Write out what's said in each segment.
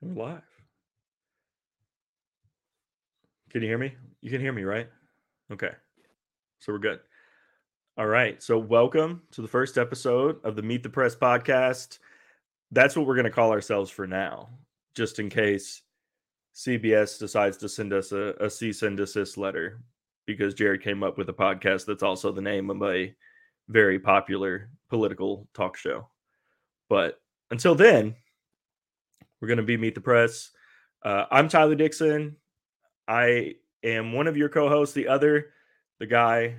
We're live. Can you hear me? You can hear me, right? Okay. So we're good. All right. So welcome to the first episode of the Meet the Press podcast. That's what we're going to call ourselves for now, just in case CBS decides to send us a cease and desist letter, because Jared came up with a podcast that's also the name of a very popular political talk show. But until then, we're going to be Meet the Press. I'm Tyler Dixon. I am one of your co-hosts. The other, the guy,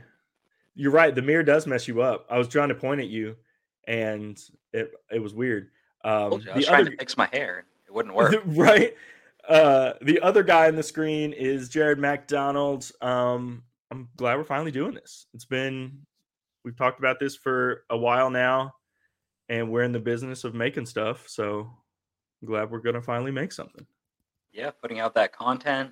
you're right. The mirror does mess you up. I was trying to point at you, and it was weird. I was trying to fix my hair. It wouldn't work. Right? The other guy on the screen is Jared McDonald. I'm glad we're finally doing this. We've talked about this for a while now, and we're in the business of making stuff, so I'm glad we're going to finally make something. Yeah, putting out that content.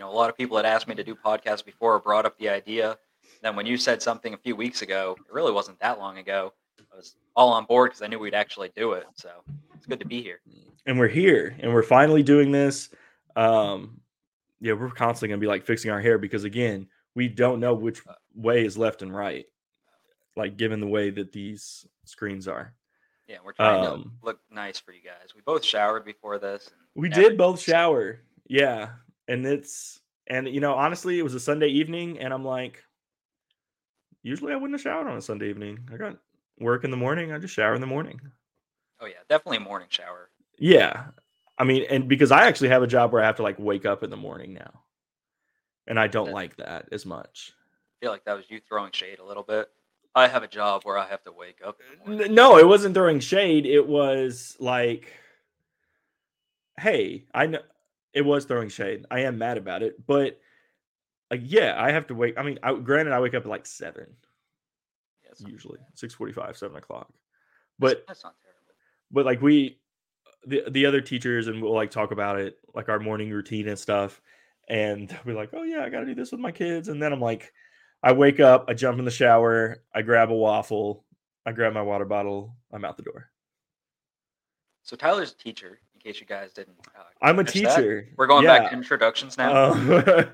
A lot of people had asked me to do podcasts before, brought up the idea. Then when you said something a few weeks ago, it really wasn't that long ago, I was all on board because I knew we'd actually do it. So it's good to be here. And we're here, and we're finally doing this. We're constantly going to be like fixing our hair because, again, we don't know which way is left and right, like given the way that these screens are. Yeah, we're trying to look nice for you guys. We both showered before this. We did both shower. Yeah. And honestly, it was a Sunday evening, and I'm like, usually I wouldn't have showered on a Sunday evening. I got work in the morning. I just shower in the morning. Oh, yeah. Definitely a morning shower. Yeah. I mean, and because I actually have a job where I have to like wake up in the morning now. And I don't like that as much. I feel like that was you throwing shade a little bit. I have a job where I have to wake up in the morning. No, it wasn't throwing shade. It was like, hey, I know it was throwing shade. I am mad about it, but I have to wake. I mean, I wake up at like 7, usually 6:45, 7 o'clock. But that's not terrible. But like the other teachers, and we'll like talk about it, like our morning routine and stuff. And we're like, oh yeah, I got to do this with my kids. And then I'm like, I wake up, I jump in the shower, I grab a waffle, I grab my water bottle, I'm out the door. So Tyler's a teacher, in case you guys didn't. I'm a teacher. That. We're going back to introductions now. We'll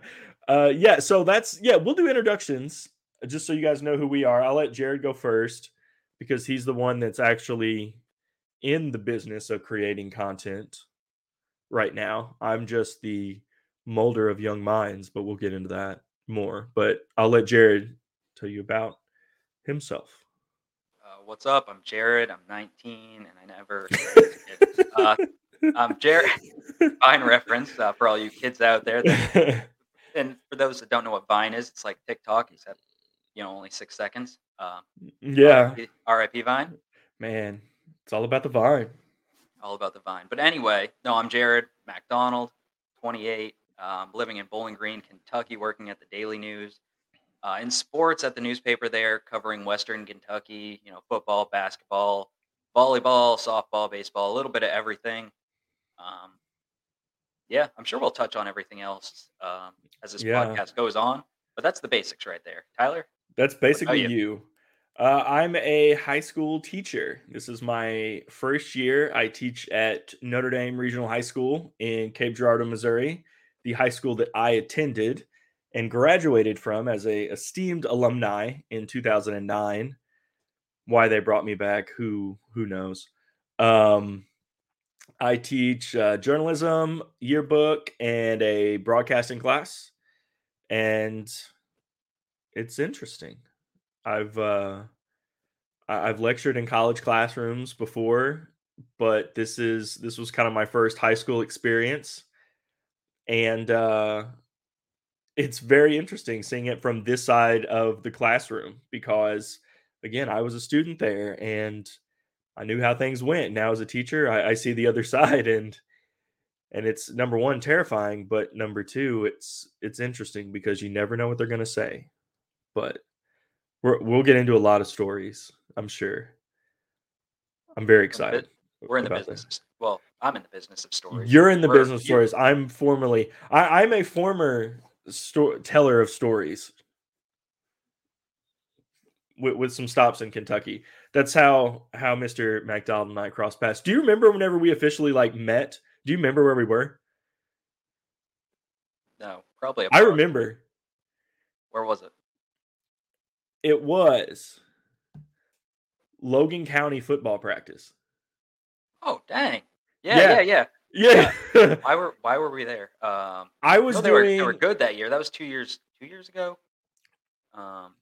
do introductions just so you guys know who we are. I'll let Jared go first because he's the one that's actually in the business of creating content right now. I'm just the molder of young minds, but we'll get into that more, but I'll let Jared tell you about himself. What's up? I'm Jared. I'm 19 and I never I'm Jared. Vine reference for all you kids out there that, and for those that don't know what Vine is, it's like TikTok except only 6 seconds. RIP Vine, man. It's all about the Vine. But anyway, no, I'm Jared McDonald, 28, living in Bowling Green, Kentucky, working at the Daily News, in sports at the newspaper there, covering Western Kentucky, football, basketball, volleyball, softball, baseball, a little bit of everything. I'm sure we'll touch on everything else as this podcast goes on, but that's the basics right there. Tyler? That's basically you. I'm a high school teacher. This is my first year. I teach at Notre Dame Regional High School in Cape Girardeau, Missouri, the high school that I attended and graduated from as a esteemed alumni in 2009. Why they brought me back, who knows? I teach journalism, yearbook, and a broadcasting class, and it's interesting. I've lectured in college classrooms before, but this was kind of my first high school experience. And it's very interesting seeing it from this side of the classroom because, again, I was a student there and I knew how things went. Now as a teacher, I see the other side, and it's, number one, terrifying, but number two, it's interesting because you never know what they're going to say. But we'll get into a lot of stories, I'm sure. I'm very excited. We're in the business. Well, I'm in the business of stories. You're in the business of stories. I'm a former teller of stories with some stops in Kentucky. That's how Mr. McDonald and I crossed paths. Do you remember whenever we officially like met Do you remember where we were? No, probably. I remember. Where was it? It was Logan County football practice. Oh, dang. Yeah. Why were we there? They were good that year. That was two years ago.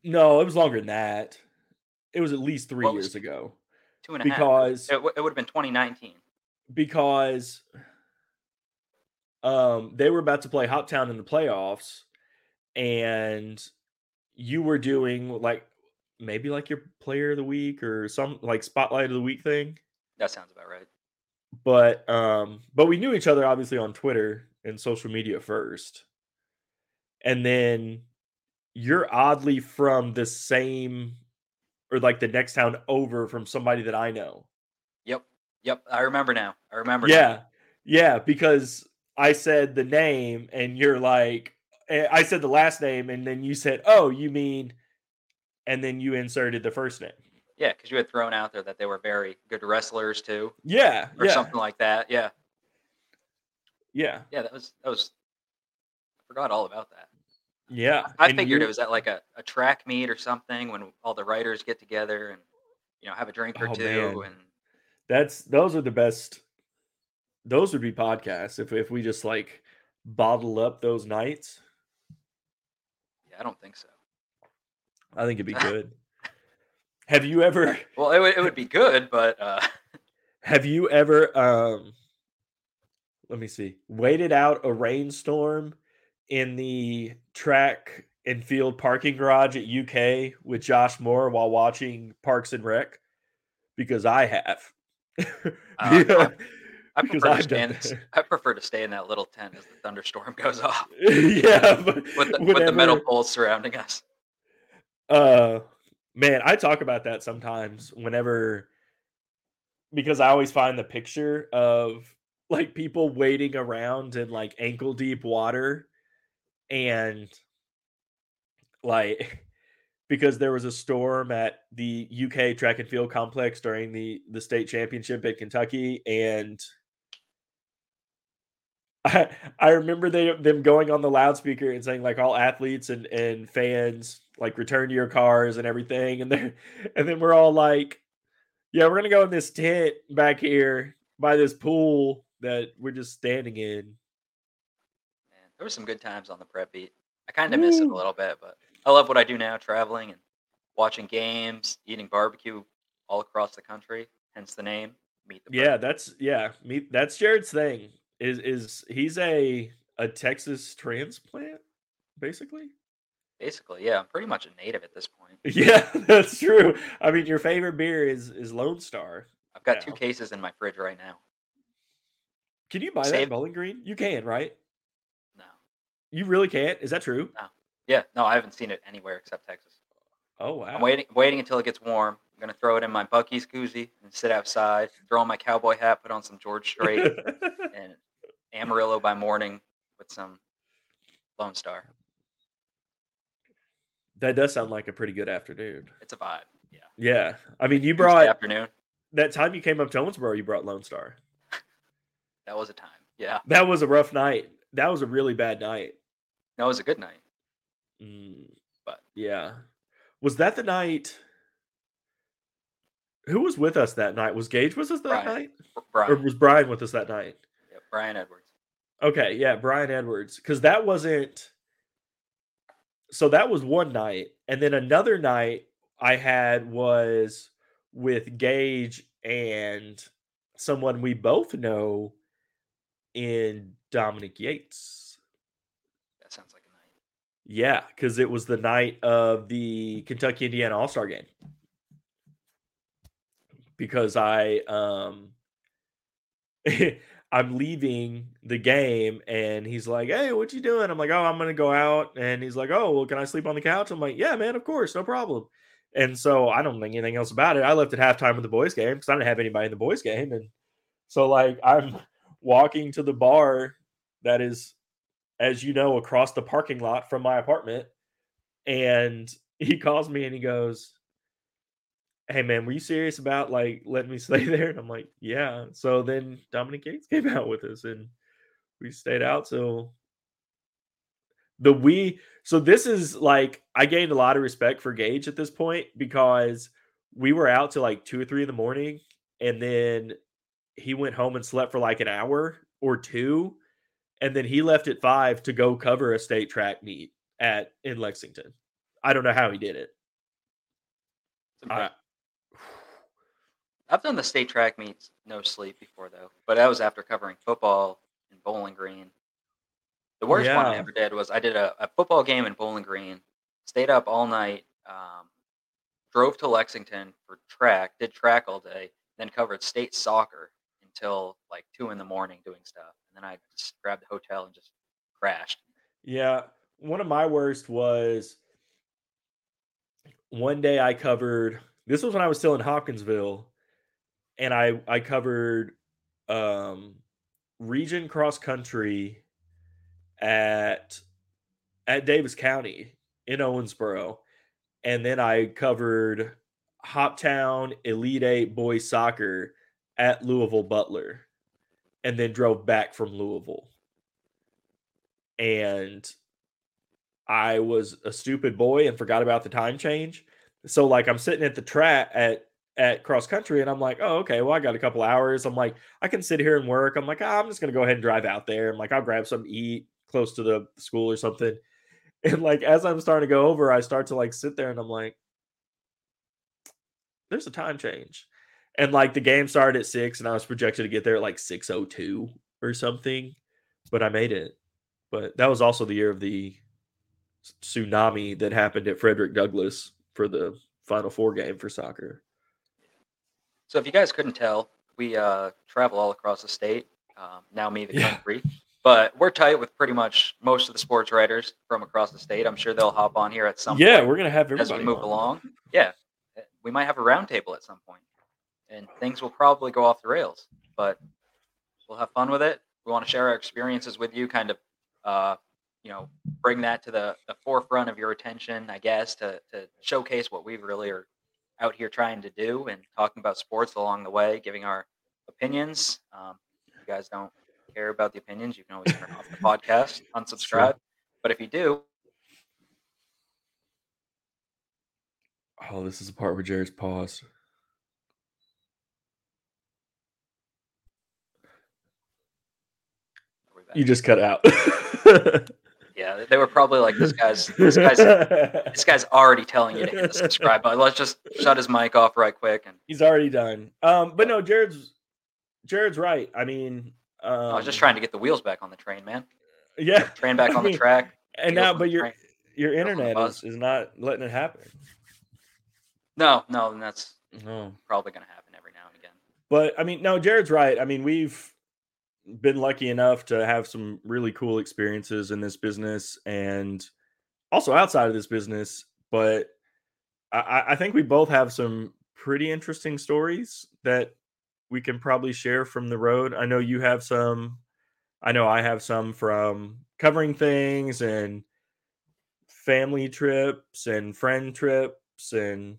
No, it was longer than that. It was at least 3 years ago. 2.5 because it would have been 2019. Because they were about to play Hop Town in the playoffs, and you were doing maybe your player of the week or some spotlight of the week thing. That sounds about right. But we knew each other obviously on Twitter and social media first. And then you're oddly from the same or the next town over from somebody that I know. Yep. I remember now. Yeah. Because I said the name and you're I said the last name and then you said, oh, you mean, and then you inserted the first name. Yeah, because you had thrown out there that they were very good wrestlers too. Or something like that. Yeah. Yeah, that was. I forgot all about that. Yeah, I figured it was at a track meet or something when all the writers get together and have a drink or two. Man. And those are the best. Those would be podcasts if we just bottle up those nights. Yeah, I don't think so. I think it'd be good. Have you ever? Well, it would be good, but have you ever? Let me see. Waited out a rainstorm in the track and field parking garage at UK with Josh Moore while watching Parks and Rec, because I have. I prefer to stay in that little tent as the thunderstorm goes off. Yeah, with the metal poles surrounding us. Man, I talk about that sometimes because I always find the picture of people wading around in ankle deep water and because there was a storm at the UK track and field complex during the state championship at Kentucky. And I remember them going on the loudspeaker and saying all athletes and fans return to your cars and everything, and then we're all yeah, we're gonna go in this tent back here by this pool that we're just standing in. Man, there were some good times on the prep beat. I kind of miss it a little bit, but I love what I do now: traveling and watching games, eating barbecue all across the country. Hence the name, Meet the Prep. That's Jared's thing. Is he's a Texas transplant, basically. Basically, yeah. I'm pretty much a native at this point. Yeah, that's true. I mean, your favorite beer is Lone Star. I've got two cases in my fridge right now. Can you buy that at Bowling Green? You can, right? No. You really can't? Is that true? No. Yeah, no, I haven't seen it anywhere except Texas. Oh, wow. I'm waiting until it gets warm. I'm going to throw it in my Buc-ee's koozie and sit outside, throw on my cowboy hat, put on some George Strait, and Amarillo by morning with some Lone Star. That does sound like a pretty good afternoon. It's a vibe. Yeah. Yeah. I mean, you brought afternoon. That time you came up to Owensboro, you brought Lone Star. That was a time. Yeah. That was a rough night. That was a really bad night. That was a good night. But yeah. Was that the night? Who was with us that night? Was Gage with us that night? Brian. Or was Brian with us that night? Yeah, Brian Edwards. Okay, yeah, Brian Edwards. Because that wasn't. So that was one night. And then another night I had was with Gage and someone we both know in Dominic Yates. That sounds like a night. Yeah, because it was the night of the Kentucky-Indiana All-Star Game. Because I'm leaving the game and he's like, hey, what you doing? I'm like, oh, I'm going to go out. And he's like, oh, well, can I sleep on the couch? I'm like, yeah, man, of course. No problem. And so I don't think anything else about it. I left at halftime of the boys game because I didn't have anybody in the boys game. And so I'm walking to the bar that is, as you know, across the parking lot from my apartment. And he calls me and he goes, hey, man, were you serious about, like, letting me stay there? And I'm like, yeah. So then Dominic Gates came out with us, and we stayed out till the we. So this is, like, I gained a lot of respect for Gage at this point, because we were out till, like, 2 or 3 in the morning, and then he went home and slept for, like, an hour or two, and then he left at 5 to go cover a state track meet in Lexington. I don't know how he did it. I've done the state track meets no sleep before, though. But that was after covering football in Bowling Green. The worst one I ever did was I did a football game in Bowling Green, stayed up all night, drove to Lexington for track, did track all day, then covered state soccer until like 2 in the morning doing stuff. And then I just grabbed a hotel and just crashed. Yeah. One of my worst was one day I covered – this was when I was still in Hopkinsville – and I covered region cross country at Davis County in Owensboro. And then I covered Hot Town Elite 8 boys soccer at Louisville Butler. And then drove back from Louisville. And I was a stupid boy and forgot about the time change. So, like, I'm sitting at the track at cross country, and I'm like, oh, okay, well, I got a couple hours. I'm like, I can sit here and work. I'm like, I'm just going to go ahead and drive out there. I'm like, I'll grab something to eat close to the school or something. And, like, as I'm starting to go over, I start to, like, sit there, and I'm like, there's a time change. And, like, the game started at 6, and I was projected to get there at, like, 6:02 or something. But I made it. But that was also the year of the tsunami that happened at Frederick Douglass for the Final Four game for soccer. So if you guys couldn't tell, we travel all across the state, now me, the country. But we're tight with pretty much most of the sports writers from across the state. I'm sure they'll hop on here at some point. Yeah, we're going to have everybody as we move along. Yeah, we might have a roundtable at some point. And things will probably go off the rails. But we'll have fun with it. We want to share our experiences with you, kind of, bring that to the forefront of your attention, I guess, to showcase what we really are out here trying to do and talking about sports along the way, giving our opinions. If you guys don't care about the opinions, you can always turn off the podcast, unsubscribe. Sure. But if you do. Oh, this is the part where Jared's paused. You just cut out. Yeah, they were probably like, this guy's already telling you to hit the subscribe button. Let's just shut his mic off right quick, and he's already done. But no, Jared's right. I mean, I was just trying to get the wheels back on the train, man. Yeah, train back on the track. And now, but your internet is not letting it happen. No, and that's probably going to happen every now and again. But I mean, no, Jared's right. I mean, we've been lucky enough to have some really cool experiences in this business and also outside of this business. But I think we both have some pretty interesting stories that we can probably share from the road. I know you have some, I know I have some from covering things and family trips and friend trips and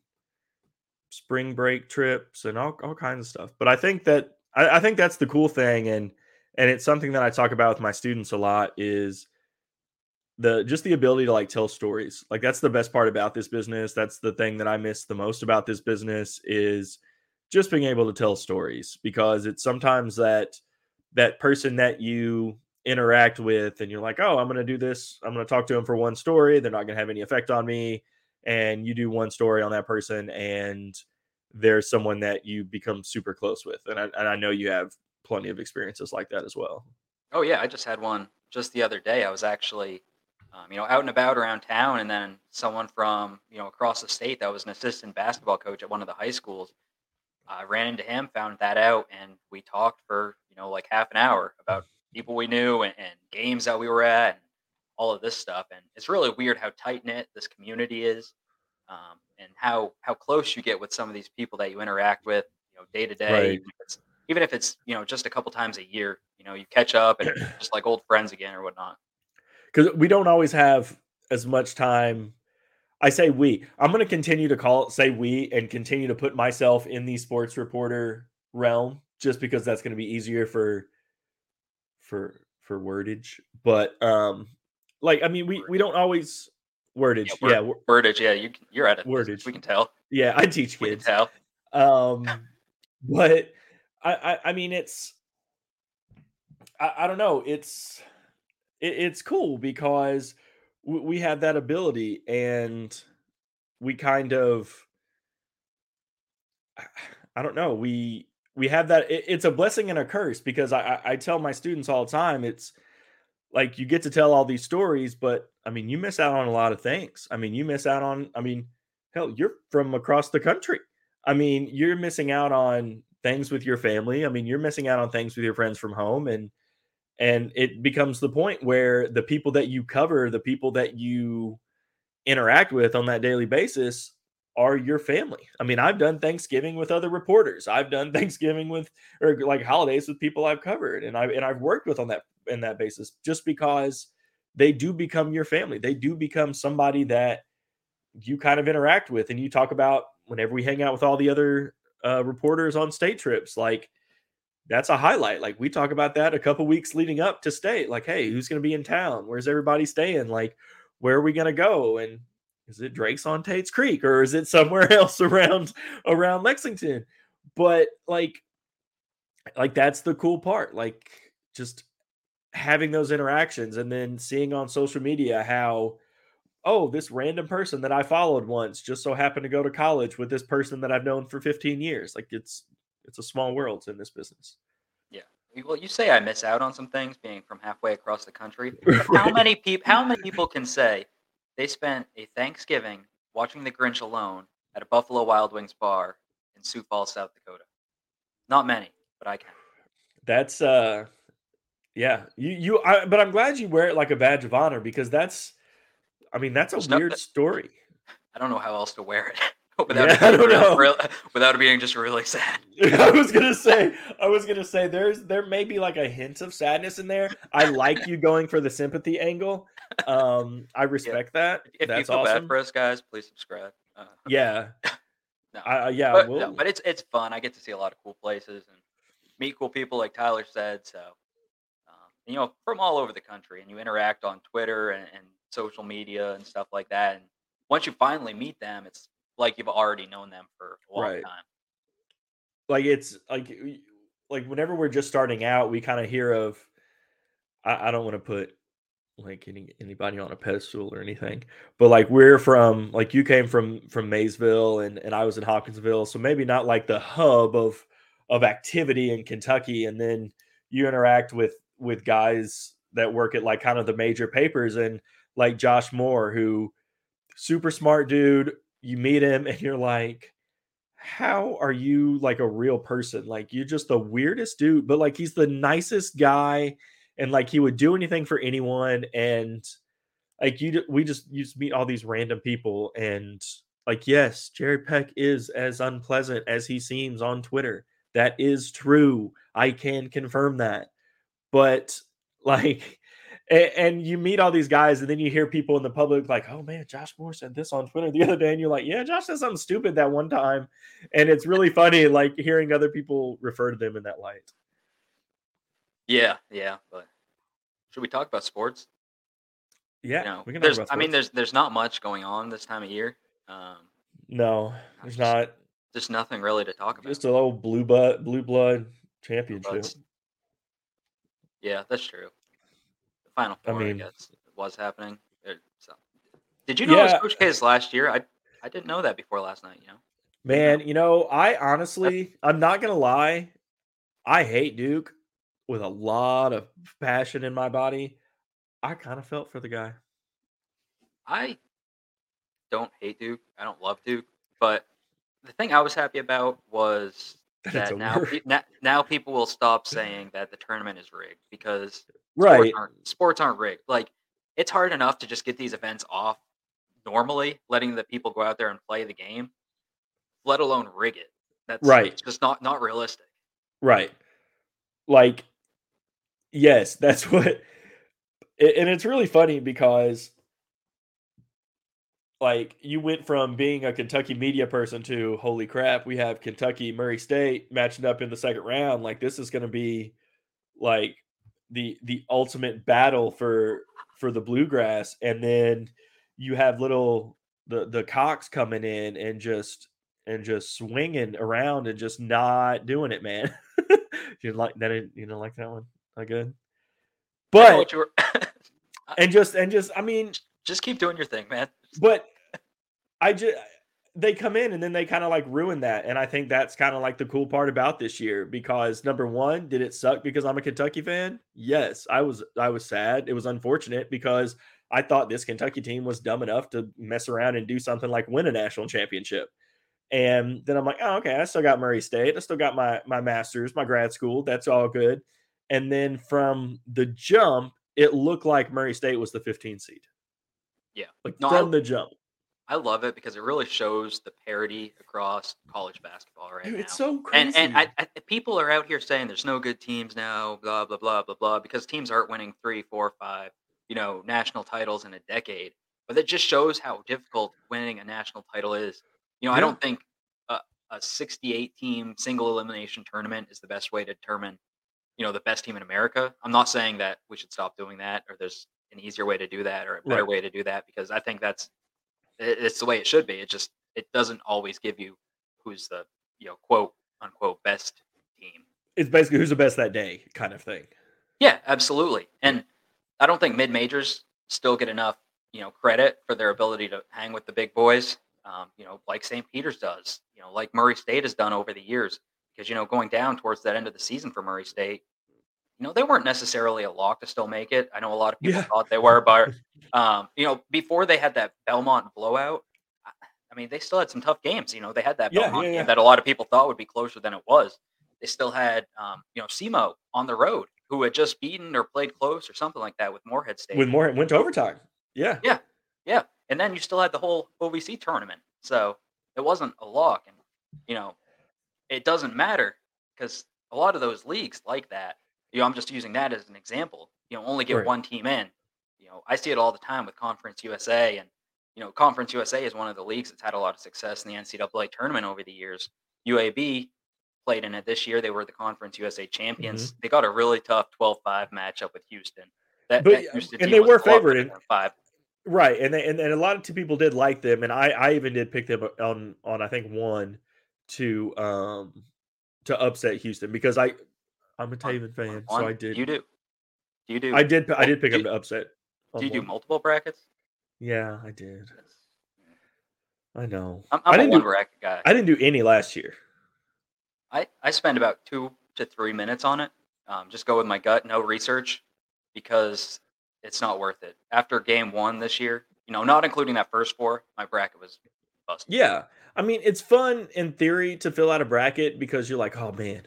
spring break trips and all kinds of stuff. But I think that, I think that's the cool thing. And it's something that I talk about with my students a lot is just the ability to like tell stories. Like that's the best part about this business. That's the thing that I miss the most about this business is just being able to tell stories, because it's sometimes that person that you interact with and you're like, oh, I'm going to do this. I'm going to talk to them for one story. They're not going to have any effect on me. And you do one story on that person and they're someone that you become super close with. And I know you have plenty of experiences like that as well. Oh yeah. I just had one just the other day. I was actually, out and about around town, and then someone from, across the state that was an assistant basketball coach at one of the high schools, I ran into him, found that out. And we talked for, like half an hour about people we knew and games that we were at and all of this stuff. And it's really weird how tight knit this community is, and how close you get with some of these people that you interact with, day to day. Even if it's, just a couple times a year, you catch up and just like old friends again or whatnot. Because we don't always have as much time. I say we. I'm going to continue to call it, say we, and continue to put myself in the sports reporter realm just because that's going to be easier for wordage. But like, I mean, we don't always wordage. Yeah, wordage. Yeah, you're at it. Wordage. We can tell. Yeah, I teach kids. We can tell. But I mean, it's, I don't know. It's cool because we have that ability, and we kind of, I don't know. We have that. It's a blessing and a curse because I tell my students all the time, it's like, you get to tell all these stories, but I mean, you miss out on a lot of things. I mean, you miss out on, I mean, hell, you're from across the country. I mean, you're missing out on things with your family. I mean, you're missing out on things with your friends from home. And it becomes the point where the people that you cover, the people that you interact with on that daily basis are your family. I mean, I've done Thanksgiving with other reporters. I've done Thanksgiving with, or like holidays with people I've covered. And I've worked with on that, in that basis, just because they do become your family. They do become somebody that you kind of interact with. And you talk about, whenever we hang out with all the other reporters on state trips, like that's a highlight. Like we talk about that a couple weeks leading up to state, like, hey, who's going to be in town? Where's everybody staying? Like, where are we going to go? And is it Drake's on Tate's Creek, or is it somewhere else around Lexington? But like that's the cool part, like just having those interactions and then seeing on social media how, oh, this random person that I followed once just so happened to go to college with this person that I've known for 15 years. Like it's a small world in this business. Yeah. Well, you say I miss out on some things being from halfway across the country. Right. How many people can say they spent a Thanksgiving watching The Grinch alone at a Buffalo Wild Wings bar in Sioux Falls, South Dakota? Not many, but I can. That's yeah. But I'm glad you wear it like a badge of honor, because that's a weird story. I don't know how else to wear it without it being just really sad. I was gonna say there may be like a hint of sadness in there. I like you going for the sympathy angle. I respect that. If that's you feel awesome. Bad for us guys, please subscribe. Yeah, no. But it's fun. I get to see a lot of cool places and meet cool people, like Tyler said. So from all over the country, and you interact on Twitter and social media and stuff like that. And once you finally meet them, it's like you've already known them for a long time. Like it's like whenever we're just starting out, we kind of hear of, I don't want to put like anybody on a pedestal or anything, but like we're from, like you came from Maysville and I was in Hopkinsville. So maybe not like the hub of activity in Kentucky. And then you interact with guys that work at like kind of the major papers, and like Josh Moore, who super smart dude, you meet him and you're like, how are you like a real person? Like you're just the weirdest dude, but like he's the nicest guy, and like he would do anything for anyone. And like we just meet all these random people, and like, yes, Jared Peck is as unpleasant as he seems on Twitter. That is true. I can confirm that. But like, and you meet all these guys, and then you hear people in the public like, oh man, Josh Moore said this on Twitter the other day. And you're like, yeah, Josh said something stupid that one time. And it's really funny, like hearing other people refer to them in that light. Yeah. But should we talk about sports? Yeah. You know, we can talk about sports. I mean, there's not much going on this time of year. No, there's not. There's nothing really to talk about. Just an old blue blood championship. Yeah, that's true. Final Four, I guess, was happening. So, did you know it was Coach K's last year? I didn't know that before last night, you know? Man, I honestly, I'm not going to lie, I hate Duke with a lot of passion in my body. I kind of felt for the guy. I don't hate Duke. I don't love Duke. But the thing I was happy about was that now people will stop saying that the tournament is rigged, because sports aren't rigged. Like, it's hard enough to just get these events off normally, letting the people go out there and play the game, let alone rig it. That's right. It's just not realistic. Right. Like, yes, that's what, and it's really funny because like you went from being a Kentucky media person to, holy crap, we have Kentucky Murray State matching up in the second round. Like, this is going to be like the ultimate battle for the Bluegrass. And then you have the Cox coming in and just swinging around and just not doing it, man. You like that? You don't like that one? Not good. But just keep doing your thing, man. But they come in and then they kind of like ruin that. And I think that's kind of like the cool part about this year, because number one, did it suck because I'm a Kentucky fan? Yes, I was sad. It was unfortunate because I thought this Kentucky team was dumb enough to mess around and do something like win a national championship. And then I'm like, oh, okay, I still got Murray State. I still got my master's, my grad school. That's all good. And then from the jump, it looked like Murray State was the 15 seed. Yeah. Like the jump. I love it because it really shows the parity across college basketball right now. Dude, it's so crazy. And people are out here saying there's no good teams now, blah, blah, blah, blah, blah, because teams aren't winning 3, 4, 5, national titles in a decade. But that just shows how difficult winning a national title is. Yeah. I don't think a 68-team single elimination tournament is the best way to determine, the best team in America. I'm not saying that we should stop doing that, or there's an easier way to do that or a better way to do that, because I think it's the way it should be. It just, it doesn't always give you who's the, quote unquote best team. It's basically who's the best that day kind of thing. Yeah, absolutely. And I don't think mid-majors still get enough, credit for their ability to hang with the big boys. Like St. Peter's does, like Murray State has done over the years, because, going down towards that end of the season for Murray State, they weren't necessarily a lock to still make it. I know a lot of people thought they were, but, before they had that Belmont blowout, I mean, they still had some tough games. They had that Belmont game that a lot of people thought would be closer than it was. They still had, SEMO on the road, who had just beaten or played close or something like that with Morehead State. With Morehead, went to overtime. Yeah. Yeah. Yeah. And then you still had the whole OVC tournament. So it wasn't a lock. And, it doesn't matter, because a lot of those leagues like that, I'm just using that as an example, only get one team in. I see it all the time with Conference USA, and, Conference USA is one of the leagues that's had a lot of success in the NCAA tournament over the years. UAB played in it this year. They were the Conference USA champions. Mm-hmm. They got a really tough 12-5 matchup with Houston. That Houston team, and they were favored in 5. Right, and a lot of people did like them, and I even did pick them on I think one to upset Houston, because I'm a Taven fan, so I did. You do. I did pick them to upset. Do you do multiple brackets? Yeah, I did. I know. I didn't do bracket guy. I didn't do any last year. I spend about 2 to 3 minutes on it. Just go with my gut, no research, because it's not worth it. After game one this year, not including that first four, my bracket was busted. Yeah. I mean, it's fun in theory to fill out a bracket, because you're like, oh man,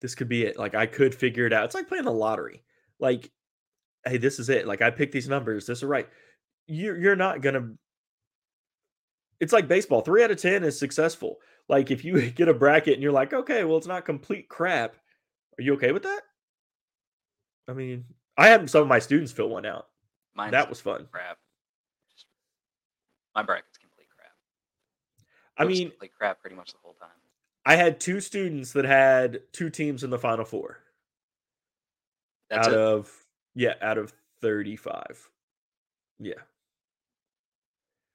this could be it. Like, I could figure it out. It's like playing the lottery. Like, hey, this is it. Like, I picked these numbers. This is right. You're not going to. It's like baseball. 3 out of 10 is successful. Like, if you get a bracket and you're like, okay, well, it's not complete crap. Are you okay with that? I mean, I had some of my students fill one out. Mine's that was fun. Crap. My bracket's complete crap. I mean, complete crap pretty much the whole time. I had 2 students that had 2 teams in the Final Four. That's out of 35. Yeah.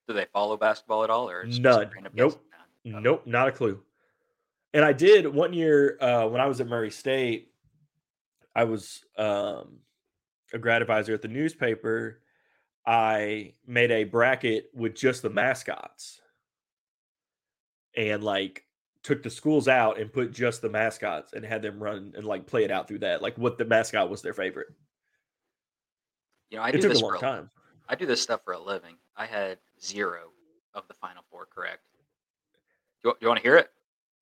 Do they follow basketball at all, or is none? Nope, not a clue. And I did one year when I was at Murray State. I was a grad advisor at the newspaper. I made a bracket with just the mascots, and like took the schools out and put just the mascots and had them run and like play it out through that, like what the mascot was their favorite. I do this stuff for a living. I had 0 of the Final Four correct. Do you want to hear it?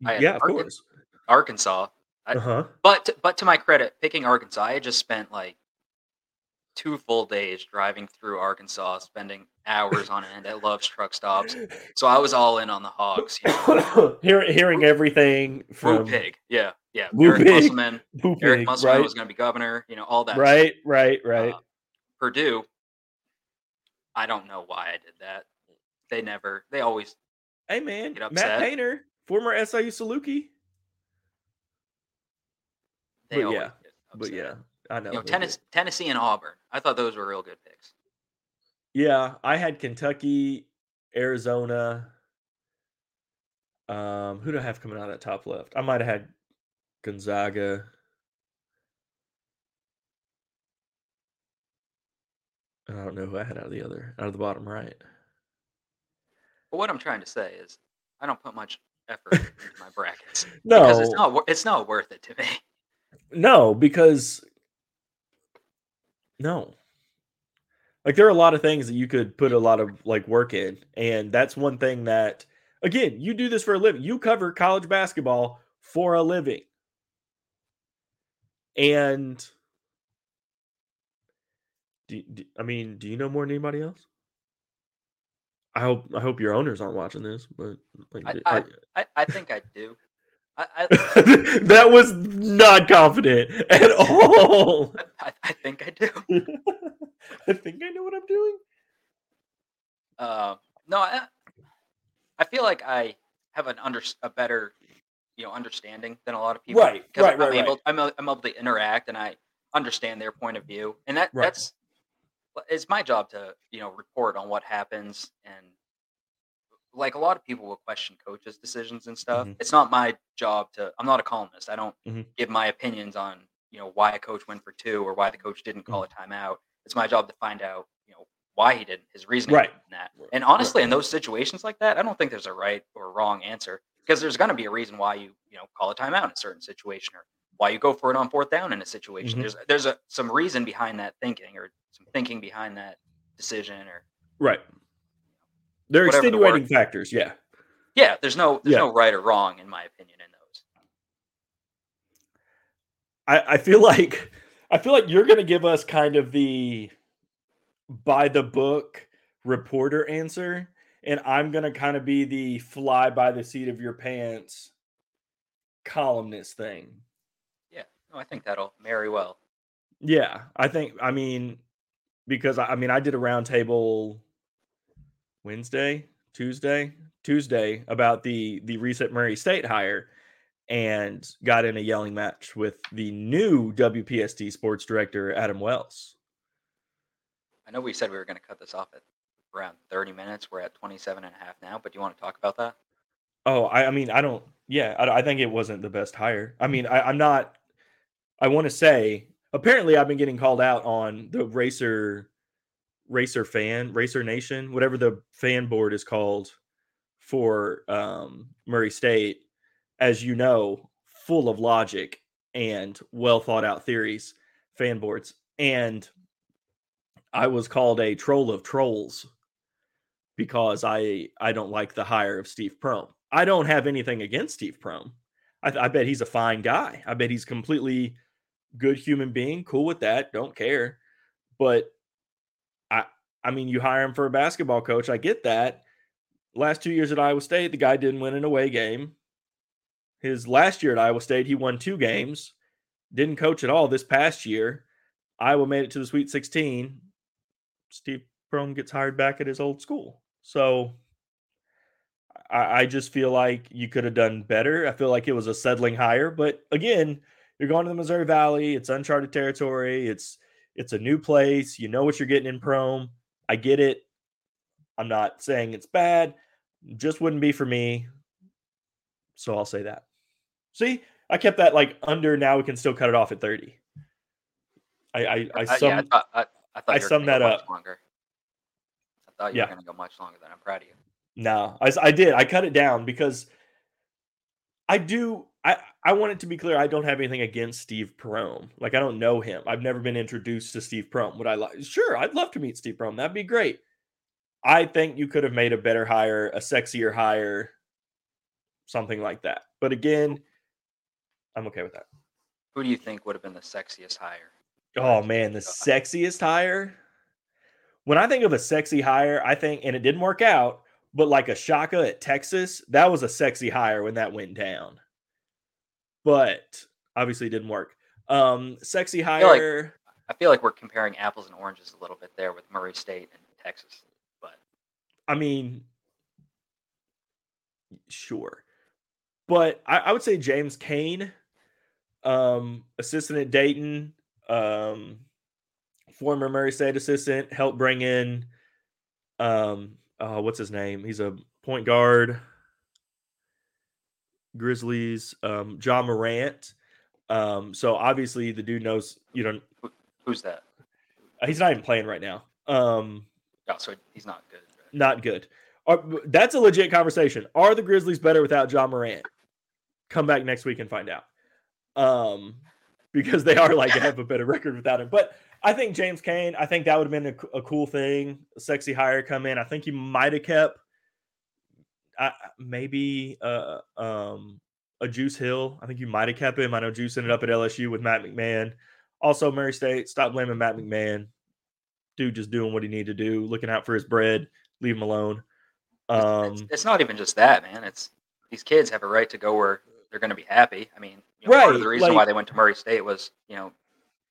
I had of course. Arkansas. But to my credit, picking Arkansas, I just spent like 2 full days driving through Arkansas, spending hours on end. I love truck stops, so I was all in on the Hogs. Hearing everything from Pig, yeah. Eric Musselman right? was going to be governor. All that. Right. Purdue. I don't know why I did that. they always. Hey man, Matt Painter, former SIU Saluki. But yeah, I know. Tennessee and Auburn. I thought those were real good picks. Yeah, I had Kentucky, Arizona. Who do I have coming out of that top left? I might have had Gonzaga. I don't know who I had out of the bottom right. But what I'm trying to say is, I don't put much effort into my brackets. No, because it's not worth it to me. No. Like, there are a lot of things that you could put a lot of, like, work in. And that's one thing that, again, you do this for a living. You cover college basketball for a living. And, do you know more than anybody else? I hope your owners aren't watching this, but... I think I do. That was not confident at all. I think I do. I think I know what I'm doing. No, I feel like I have a better, understanding than a lot of people. Right, because I'm able to interact and I understand their point of view, and it's my job to report on what happens. And like, a lot of people will question coaches' decisions and stuff. Mm-hmm. It's not my job to. I'm not a columnist. I don't give my opinions on why a coach went for two or why the coach didn't call a timeout. It's my job to find out why he didn't, his reasoning for that. And honestly, in those situations like that, I don't think there's a right or wrong answer, because there's going to be a reason why you call a timeout in a certain situation, or why you go for it on fourth down in a situation. Mm-hmm. There's some reason behind that thinking, or some thinking behind that decision, or right. They're extenuating factors, yeah. Yeah, there's no right or wrong, in my opinion, in those. I feel like you're going to give us kind of the by-the-book reporter answer, and I'm going to kind of be the fly-by-the-seat-of-your-pants columnist thing. Yeah, no, I think that'll marry well. Yeah, I did a roundtable... Tuesday about the recent Murray State hire, and got in a yelling match with the new WPST sports director, Adam Wells. I know we said we were going to cut this off at around 30 minutes. We're at 27 and a half now, but do you want to talk about that? Oh, I think it wasn't the best hire. I mean, I want to say, apparently I've been getting called out on the Racer Nation, whatever the fan board is called for Murray State, as you know, full of logic and well thought out theories, fan boards. And I was called a troll of trolls because I don't like the hire of Steve Prohm. I don't have anything against Steve Prohm. I bet he's a fine guy. I bet he's completely good human being. Cool with that. Don't care. But I mean, you hire him for a basketball coach. I get that. Last 2 years at Iowa State, the guy didn't win an away game. His last year at Iowa State, he won 2 games, didn't coach at all this past year. Iowa made it to the Sweet 16. Steve Prohm gets hired back at his old school. So I just feel like you could have done better. I feel like it was a settling hire. But again, you're going to the Missouri Valley. It's uncharted territory. It's a new place. You know what you're getting in Prohm. I get it. I'm not saying it's bad. Just wouldn't be for me. So I'll say that. See, I kept that like under. Now we can still cut it off at 30. I summed that up. I thought you were going to go much longer than. I'm proud of you. No, I did. I cut it down because I do. I want it to be clear. I don't have anything against Steve Prohm. Like, I don't know him. I've never been introduced to Steve Prohm. Would I like? Sure, I'd love to meet Steve Prohm. That'd be great. I think you could have made a better hire, a sexier hire, something like that. But again, I'm okay with that. Who do you think would have been the sexiest hire? Oh man, the sexiest hire. When I think of a sexy hire, I think, and it didn't work out, but like a Shaka at Texas, that was a sexy hire when that went down. But obviously it didn't work. Sexy hire. I feel like we're comparing apples and oranges a little bit there with Murray State and Texas. But I mean, sure. But I would say James Kane, assistant at Dayton, former Murray State assistant, helped bring in what's his name? He's a point guard. Grizzlies, John Morant. So obviously the dude knows, you know. Who's that? He's not even playing right now. So he's not good. Right? Not good. That's a legit conversation. Are the Grizzlies better without John Morant? Come back next week and find out. Because they are like to have a better record without him. But I think James Kane, I think that would have been a cool thing. A sexy hire come in. I think you might have kept a Juice Hill. I think you might have kept him. I know Juice ended up at LSU with Matt McMahon. Also, Murray State, stop blaming Matt McMahon. Dude just doing what he needed to do, looking out for his bread. Leave him alone. It's not even just that, man. It's these kids have a right to go where they're going to be happy. I mean, you know, right, part of the reason why they went to Murray State was, you know,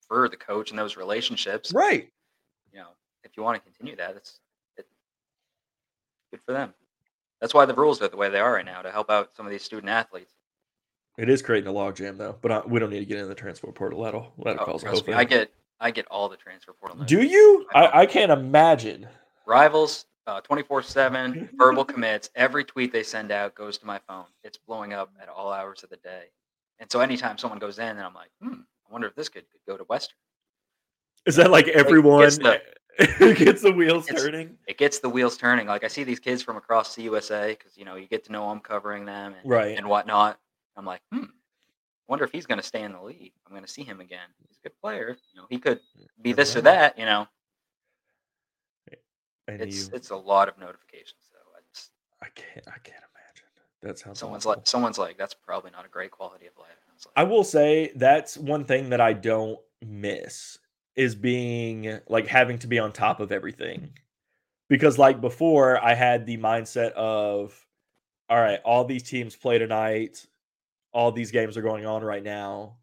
for the coach and those relationships. Right. You know, if you want to continue that, it's good for them. That's why the rules are the way they are right now, to help out some of these student athletes. It is creating a logjam, though. But we don't need to get into the transfer portal at all. I get all the transfer portal. Letters. Do you? I can't imagine. Rivals. 24/7 verbal commits. Every tweet they send out goes to my phone. It's blowing up at all hours of the day. And so anytime someone goes in, and I'm like, I wonder if this could go to Western. Is that like everyone gets the wheels turning? It gets the wheels turning. Like I see these kids from across the USA because, you know, you get to know them covering them and whatnot. I'm like, I wonder if he's going to stay in the league. I'm going to see him again. He's a good player. You know, he could be this or that, you know. It's a lot of notifications, though. I can't imagine. That sounds someone's like that's probably not a great quality of life. I will say that's one thing that I don't miss is being like having to be on top of everything, because like before I had the mindset of, all right, all these teams play tonight, all these games are going on right now.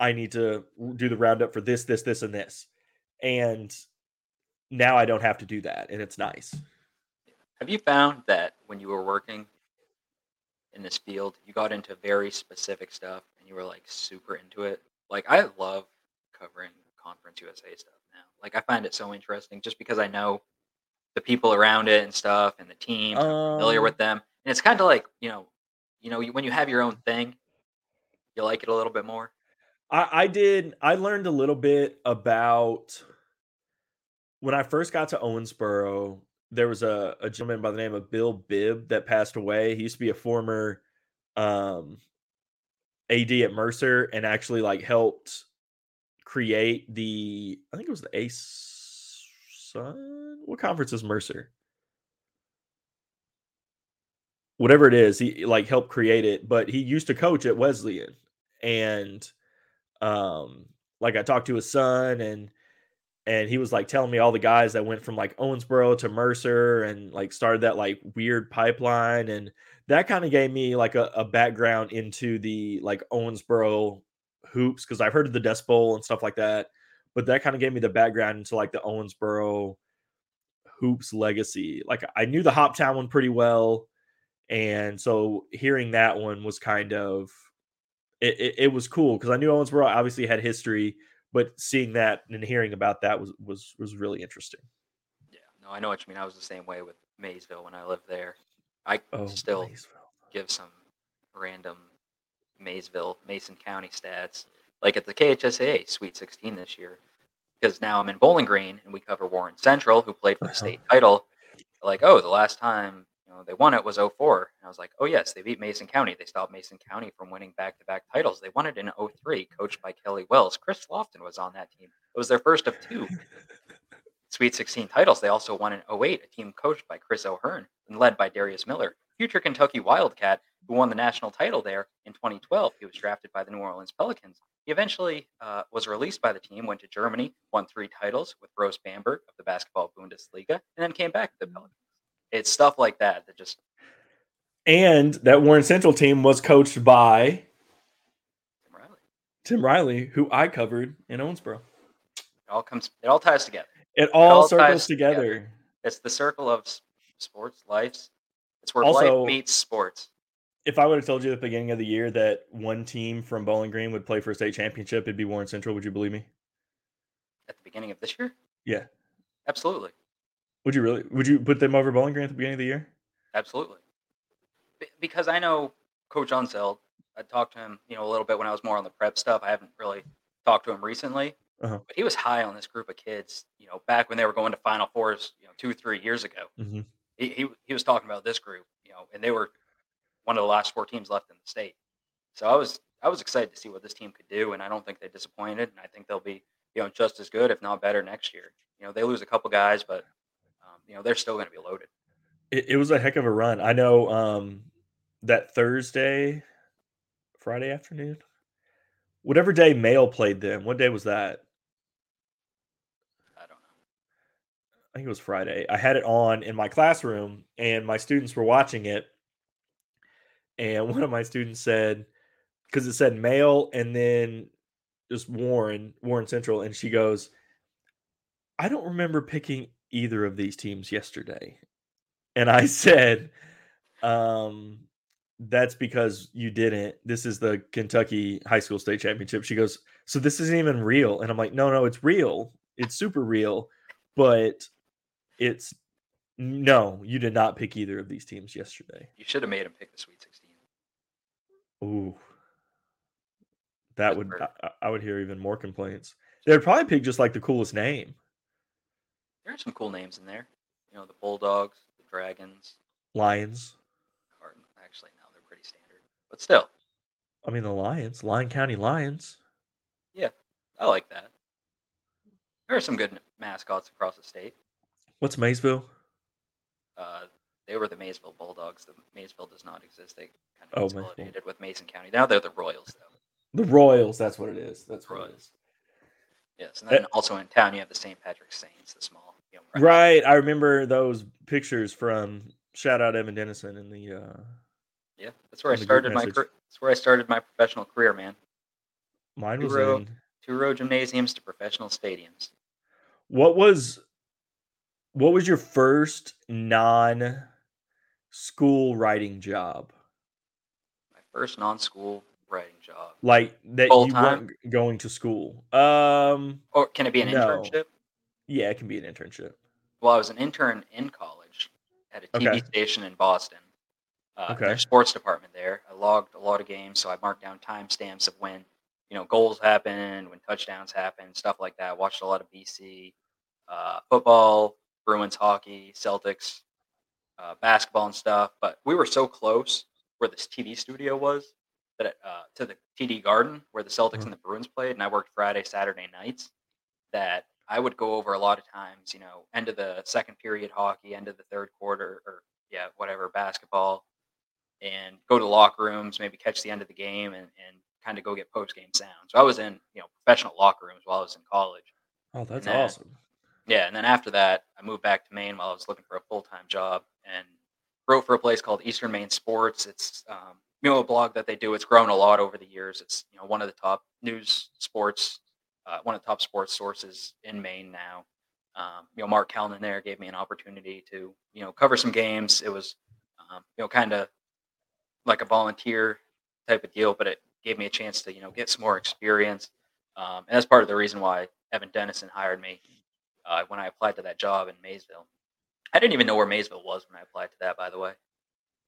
I need to do the roundup for this, and this, and now I don't have to do that, and it's nice. Have you found that when you were working in this field, you got into very specific stuff, and you were, like, super into it? Like, I love covering Conference USA stuff now. Like, I find it so interesting just because I know the people around it and stuff and the teams. I'm familiar with them. And it's kind of like, you know, when you have your own thing, you like it a little bit more. I learned a little bit about... When I first got to Owensboro, there was a gentleman by the name of Bill Bibb that passed away. He used to be a former AD at Mercer and actually like helped create the, I think it was the ASUN. What conference is Mercer? Whatever it is, he like helped create it, but he used to coach at Wesleyan. And like I talked to his son and he was like telling me all the guys that went from like Owensboro to Mercer and like started that like weird pipeline. And that kind of gave me like a background into the like Owensboro hoops, because I've heard of the Dust Bowl and stuff like that. But that kind of gave me the background into like the Owensboro hoops legacy. Like I knew the Hop Town one pretty well. And so hearing that one was kind of, it was cool because I knew Owensboro obviously had history. But seeing that and hearing about that was really interesting. Yeah, no, I know what you mean. I was the same way with Maysville when I lived there. I still give some random Mason County stats, like at the KHSAA Sweet 16 this year, because now I'm in Bowling Green and we cover Warren Central, who played for the state title. They're like, oh, the last time they won it was 2004. And I was like, oh yes, they beat Mason County. They stopped Mason County from winning back-to-back titles. They won it in 2003, coached by Kelly Wells. Chris Lofton was on that team. It was their first of two Sweet 16 titles. They also won in 2008, a team coached by Chris O'Hearn and led by Darius Miller, future Kentucky Wildcat, who won the national title there in 2012. He was drafted by the New Orleans Pelicans. He eventually was released by the team, went to Germany, won 3 titles with Rose Bamberg of the basketball Bundesliga, and then came back to the Pelicans. It's stuff like that that just. And that Warren Central team was coached by Tim Riley, who I covered in Owensboro. It all ties together. It all circles together. It's the circle of sports, life, It's where also, life meets sports. If I would have told you at the beginning of the year that one team from Bowling Green would play for a state championship, it'd be Warren Central. Would you believe me? At the beginning of this year? Yeah. Absolutely. Would you really? Would you put them over Bowling Green at the beginning of the year? Absolutely. Because I know Coach Unseld. I talked to him, a little bit when I was more on the prep stuff. I haven't really talked to him recently, but he was high on this group of kids, back when they were going to Final Fours, 2-3 years ago. Mm-hmm. He was talking about this group, and they were one of the last 4 teams left in the state. So I was excited to see what this team could do, and I don't think they disappointed, and I think they'll be, just as good, if not better, next year. They lose a couple guys, but they're still going to be loaded. It was a heck of a run. I know that Friday afternoon, whatever day Mail played them. What day was that? I don't know. I think it was Friday. I had it on in my classroom, and my students were watching it. And one of my students said, because it said Mail and then just Warren Central, and she goes, "I don't remember picking either of these teams yesterday." And I said, "That's because you didn't. This is the Kentucky High School State Championship." She goes, "So this isn't even real." And I'm like, no, it's real. It's super real. But you did not pick either of these teams yesterday. You should have made him pick the Sweet 16. Ooh. I would hear even more complaints. They would probably pick just like the coolest name. There are some cool names in there. The Bulldogs, the Dragons. Lions. Actually, no, they're pretty standard. But still. I mean, the Lions. Lyon County Lions. Yeah, I like that. There are some good mascots across the state. What's Maysville? They were the Maysville Bulldogs. The Maysville does not exist. They kind of consolidated with Mason County. Now they're the Royals, though. The Royals, that's what it is. That's Royals. Yes, and then also in town you have the St. Patrick's Saints, the small. Right, I remember those pictures from, shout out Evan Dennison in the... Yeah, that's where I started my professional career, man. Mine was in two-row gymnasiums to professional stadiums. What was your first non-school writing job? My first non-school writing job, like that full you time? Weren't going to school. Or can it be an internship? Yeah, it can be an internship. Well, I was an intern in college at a TV station in Boston. Their sports department there. I logged a lot of games, so I marked down timestamps of when, goals happened, when touchdowns happened, stuff like that. I watched a lot of BC football, Bruins hockey, Celtics, basketball and stuff. But we were so close where this TV studio was that to the TD Garden where the Celtics and the Bruins played, and I worked Friday, Saturday nights, that I would go over a lot of times, end of the second period hockey, end of the third quarter, or whatever, basketball. And go to locker rooms, maybe catch the end of the game, and kind of go get post game sound. So I was in, professional locker rooms while I was in college. Oh, that's awesome! Yeah, and then after that, I moved back to Maine while I was looking for a full time job, and wrote for a place called Eastern Maine Sports. It's a blog that they do. It's grown a lot over the years. It's one of the top sports sources in Maine now. Mark Calnan there gave me an opportunity to cover some games. It was kind of like a volunteer type of deal, but it gave me a chance to, get some more experience. And that's part of the reason why Evan Dennison hired me when I applied to that job in Maysville. I didn't even know where Maysville was when I applied to that, by the way.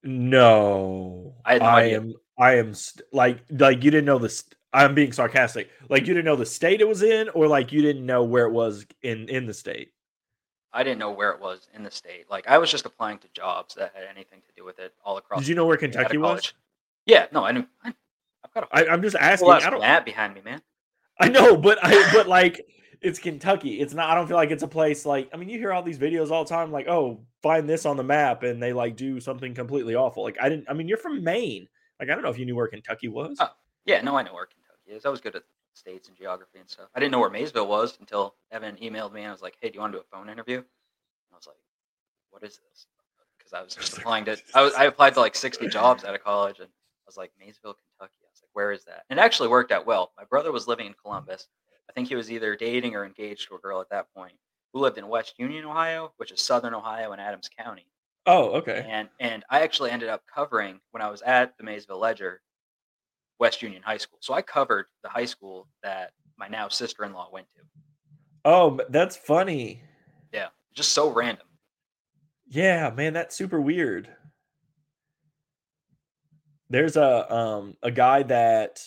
No, I had no idea. I am like you didn't know this. I'm being sarcastic. Like you didn't know the state it was in, or like you didn't know where it was in the state. I didn't know where it was in the state. Like I was just applying to jobs that had anything to do with it all across. Did you know where Kentucky was? Yeah, no, I knew. I've got. I'm just asking. I don't have behind me, man. I know, but like it's Kentucky. It's not. I don't feel like it's a place like. I mean, you hear all these videos all the time, like, oh, find this on the map, and they like do something completely awful. Like I didn't. I mean, you're from Maine. Like I don't know if you knew where Kentucky was. Oh, yeah, no, I know where Kentucky is. I was good at states and geography and stuff. I didn't know where Maysville was until Evan emailed me and I was like, "Hey, do you want to do a phone interview?" And I was like, "What is this?" Because I was just applying to. I applied to like 60 jobs out of college, and I was like, "Maysville, Kentucky." I was like, "Where is that?" And it actually worked out well. My brother was living in Columbus. I think he was either dating or engaged to a girl at that point who lived in West Union, Ohio, which is southern Ohio in Adams County. Oh, okay. And I actually ended up covering, when I was at the Maysville Ledger, West Union High School. So I covered the high school that my now sister-in-law went to. Oh, that's funny. Yeah, just so random. Yeah, man, that's super weird. There's a guy that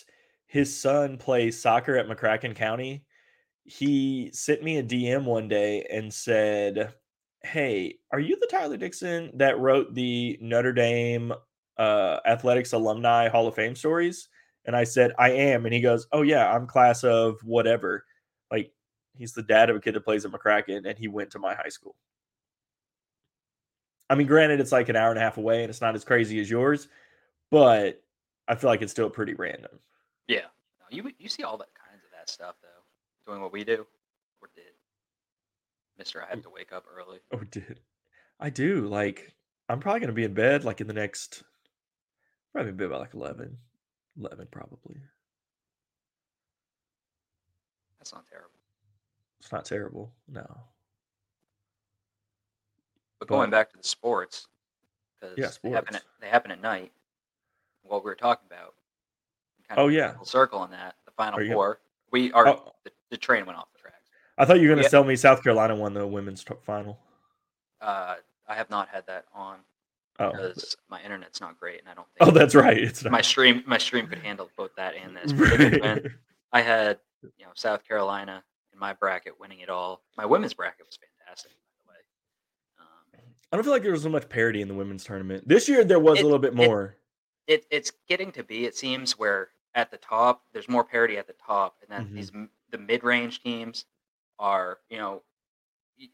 his son plays soccer at McCracken County. He sent me a DM one day and said, "Hey, are you the Tyler Dixon that wrote the Notre Dame Athletics Alumni Hall of Fame stories?" And I said, "I am." And he goes, "Oh, yeah, I'm class of whatever." Like, he's the dad of a kid that plays at McCracken, and he went to my high school. I mean, granted, it's like an hour and a half away, and it's not as crazy as yours, but I feel like it's still pretty random. Yeah. You see all that kinds of that stuff, though, doing what we do. Or did. Mister, I have to wake up early. Oh, did. I do. Like, I'm probably going to be in bed, like, in the next, probably be about, like, 11. 11, probably. That's not terrible. It's not terrible, no. But going back to the sports, because they happen at night. What we were talking about. Kind of circle on that. The Final Four. The train went off the tracks. I thought you were going to tell me South Carolina won the women's final. I have not had that on. Because my internet's not great, and I don't think. Oh, that's right. It's not. My stream could handle both that and this. Right. I had South Carolina. In my bracket, winning it all. My women's bracket was fantastic, by the way. I don't feel like there was so much parity in the women's tournament. This year, there was a little bit more. It's getting to be, it seems, where at the top, there's more parity at the top. And then the mid-range teams are,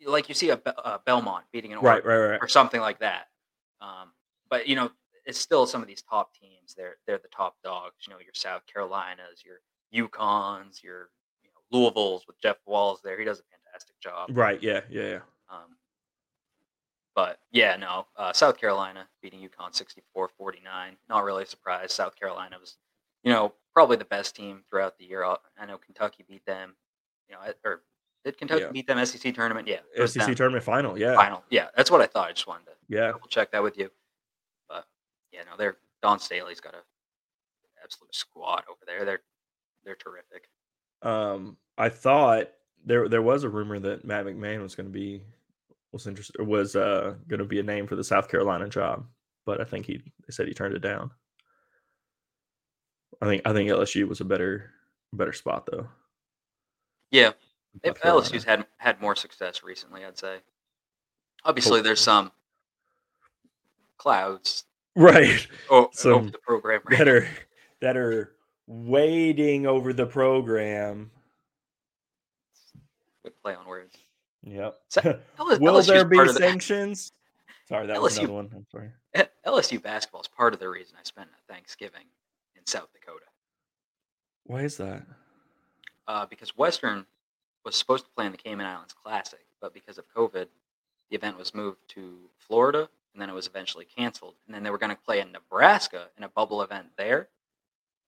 like you see a Belmont beating an Oregon right. or something like that. But, it's still some of these top teams. They're the top dogs. Your South Carolinas, your UConns, your Louisville's with Jeff Walls there. He does a fantastic job. Right, yeah. But, South Carolina beating UConn 64-49. Not really a surprise. South Carolina was, probably the best team throughout the year. I know Kentucky beat them. Or did Kentucky beat them SEC tournament? Yeah. SEC tournament final, yeah. Final, yeah. That's what I thought. I just wanted to double-check that with you. But, Don Staley's got an absolute squad over there. They're terrific. I thought there was a rumor that Matt McMahon was going to be a name for the South Carolina job, but I think they said he turned it down. I think LSU was a better spot though. Yeah, if LSU's had more success recently, I'd say. Obviously, there's some clouds over the program right that are wading over the program. Good play on words. Yep. Will there be sanctions? Sorry, that was another one. I'm sorry. LSU basketball is part of the reason I spent Thanksgiving in South Dakota. Why is that? Because Western was supposed to play in the Cayman Islands Classic, but because of COVID, the event was moved to Florida, and then it was eventually canceled. And then they were going to play in Nebraska in a bubble event there.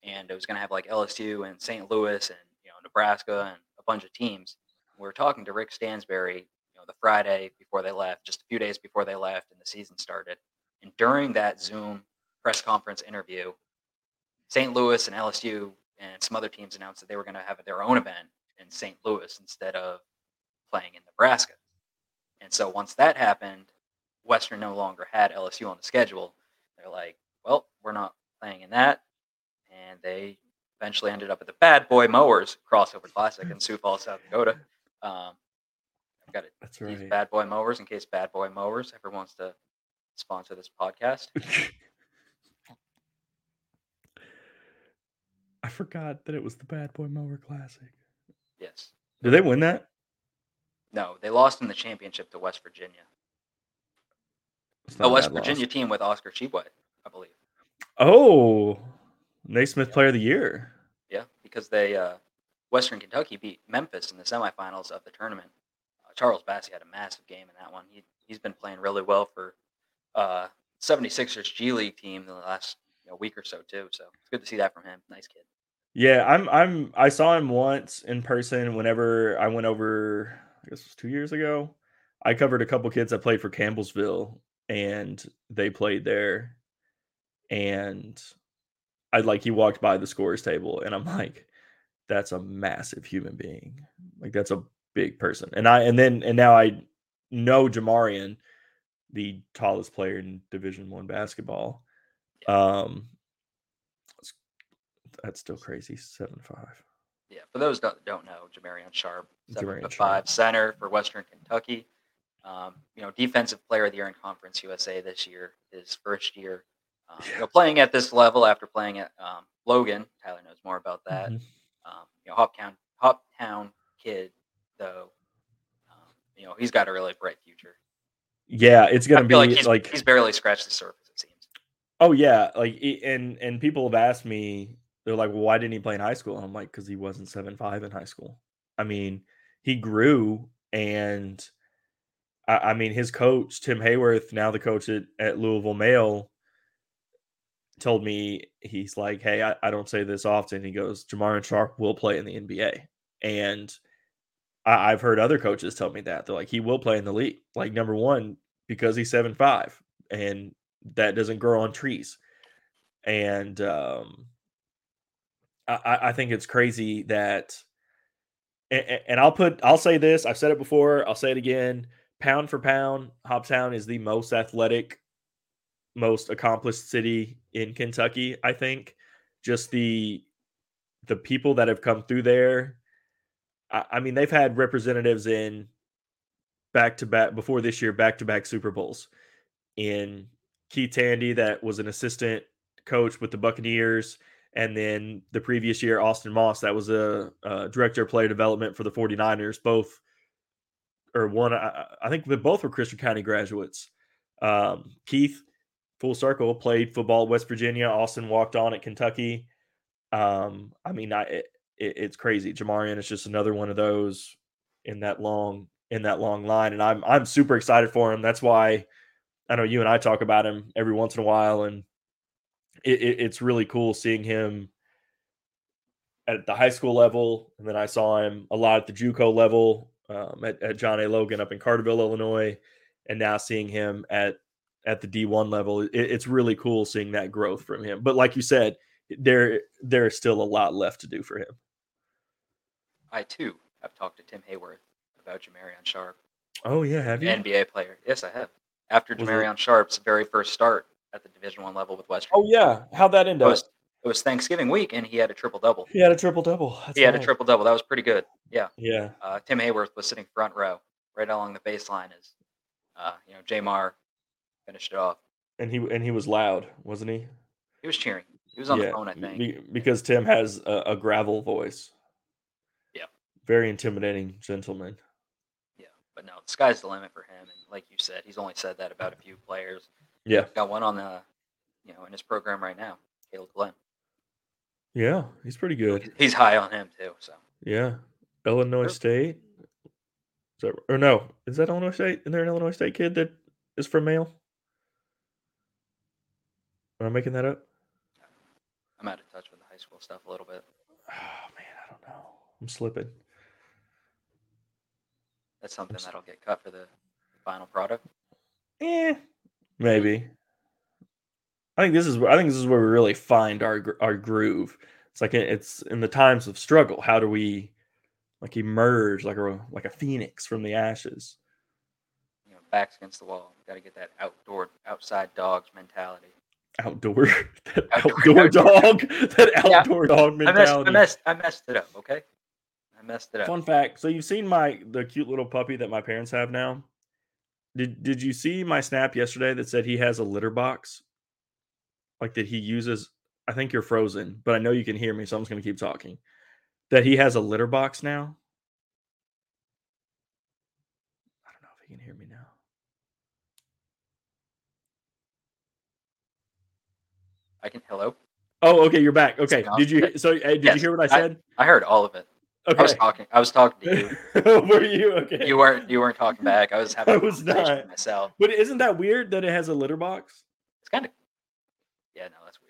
And it was going to have like LSU and St. Louis and Nebraska and a bunch of teams. We were talking to Rick Stansbury, the Friday before they left, just a few days before they left, and the season started. And during that Zoom press conference interview, St. Louis and LSU and some other teams announced that they were going to have their own event in St. Louis instead of playing in Nebraska. And so once that happened, Western no longer had LSU on the schedule. They're like, well, we're not playing in that. And they eventually ended up at the Bad Boy Mowers Crossover Classic in Sioux Falls, South Dakota. I've got to use Bad Boy Mowers in case Bad Boy Mowers ever wants to sponsor this podcast. I forgot that it was the Bad Boy Mower Classic. Yes. Did they win that? No, they lost in the championship to West Virginia. The West Virginia team with Oscar Tshiebwe, I believe. Oh, Naismith Player of the Year. Yeah, because they Western Kentucky beat Memphis in the semifinals of the tournament. Charles Bassey had a massive game in that one. He's been playing really well for 76ers G League team in the last week or so too. So it's good to see that from him. Nice kid. Yeah, I saw him once in person whenever I went over. I guess it was 2 years ago. I covered a couple kids that played for Campbellsville, and they played there. And I like, he walked by the scorer's table, and I'm like, that's a massive human being. Like, that's a big person. And now I know Jamarion, the tallest player in Division I basketball. That's still crazy. 7'5". Yeah, for those that don't know, Jamarion Sharp, 7'5" center for Western Kentucky. Defensive player of the year in Conference USA this year, his first year. Playing at this level after playing at Logan, Tyler knows more about that. Mm-hmm. Hop Town kid, though. He's got a really bright future. Yeah, it's gonna be like he's barely scratched the surface, it seems. Oh yeah, and people have asked me, they're like, well, why didn't he play in high school? And I'm like, because he wasn't 7'5" in high school. I mean, he grew, and I mean, his coach, Tim Hayworth, now the coach at Louisville Male, told me, he's like, hey, I don't say this often. He goes, Jamarion Sharp will play in the NBA. And I've heard other coaches tell me that. They're like, he will play in the league. Like, number one, because he's 7'5", and that doesn't grow on trees. And I think it's crazy that – and I'll say this. I've said it before. I'll say it again. Pound for pound, Hop Town is the most athletic, most accomplished city in Kentucky, I think. Just the people that have come through there. I mean, they've had representatives in back-to-back – before this year, back-to-back Super Bowls. In Keith Tandy, that was an assistant coach with the Buccaneers – and then the previous year, Austin Moss, that was a director of player development for the 49ers. Both, or one, I think they both were Christian County graduates. Keith, full circle, played football at West Virginia. Austin walked on at Kentucky. It's crazy. Jamarion is just another one of those in that long line. And I'm super excited for him. That's why I know you and I talk about him every once in a while, and it's really cool seeing him at the high school level. And then I saw him a lot at the JUCO level at John A. Logan up in Carterville, Illinois. And now seeing him at the D1 level, it's really cool seeing that growth from him. But like you said, there is still a lot left to do for him. I, too, have talked to Tim Hayworth about Jamarion Sharp. Oh, yeah, have you? NBA player. Yes, I have. After Jamarion Sharp's very first start at the Division I level with Western. Oh, yeah. How'd that end up? It was Thanksgiving week, and he had a triple-double. He had a triple-double. That was pretty good. Yeah. Yeah. Tim Hayworth was sitting front row right along the baseline as, Jamar finished it off. And he was loud, wasn't he? He was cheering. He was on the phone, I think. Because Tim has a gravel voice. Yeah. Very intimidating gentleman. Yeah. But no, the sky's the limit for him. And like you said, he's only said that about a few players. Yeah, got one on the, in his program right now, Caleb Glenn. Yeah, he's pretty good. He's high on him too. So yeah, Illinois State. Is that Illinois State? Is there an Illinois State kid that is from Male? Am I making that up? I'm out of touch with the high school stuff a little bit. Oh man, I don't know. I'm slipping. That's something that'll get cut for the final product. Yeah. Maybe. I think this is where we really find our groove. It's like it's in the times of struggle. How do we emerge like a phoenix from the ashes? Backs against the wall. Got to get that outside dogs mentality. Outdoor dog mentality. I messed it up. Okay, I messed it up. Fun fact. So you've seen the cute little puppy that my parents have now. Did you see my snap yesterday that said he has a litter box? Like that he uses, I think you're frozen, but I know you can hear me, so I'm just going to keep talking. That he has a litter box now? I don't know if he can hear me now. Hello? Oh, okay, you're back. Okay. Did you hear what I said? I heard all of it. Okay. I was talking to you. Were you okay? You weren't talking back. I was having a conversation with myself. But isn't that weird that it has a litter box? It's kind of. Yeah, no, that's weird.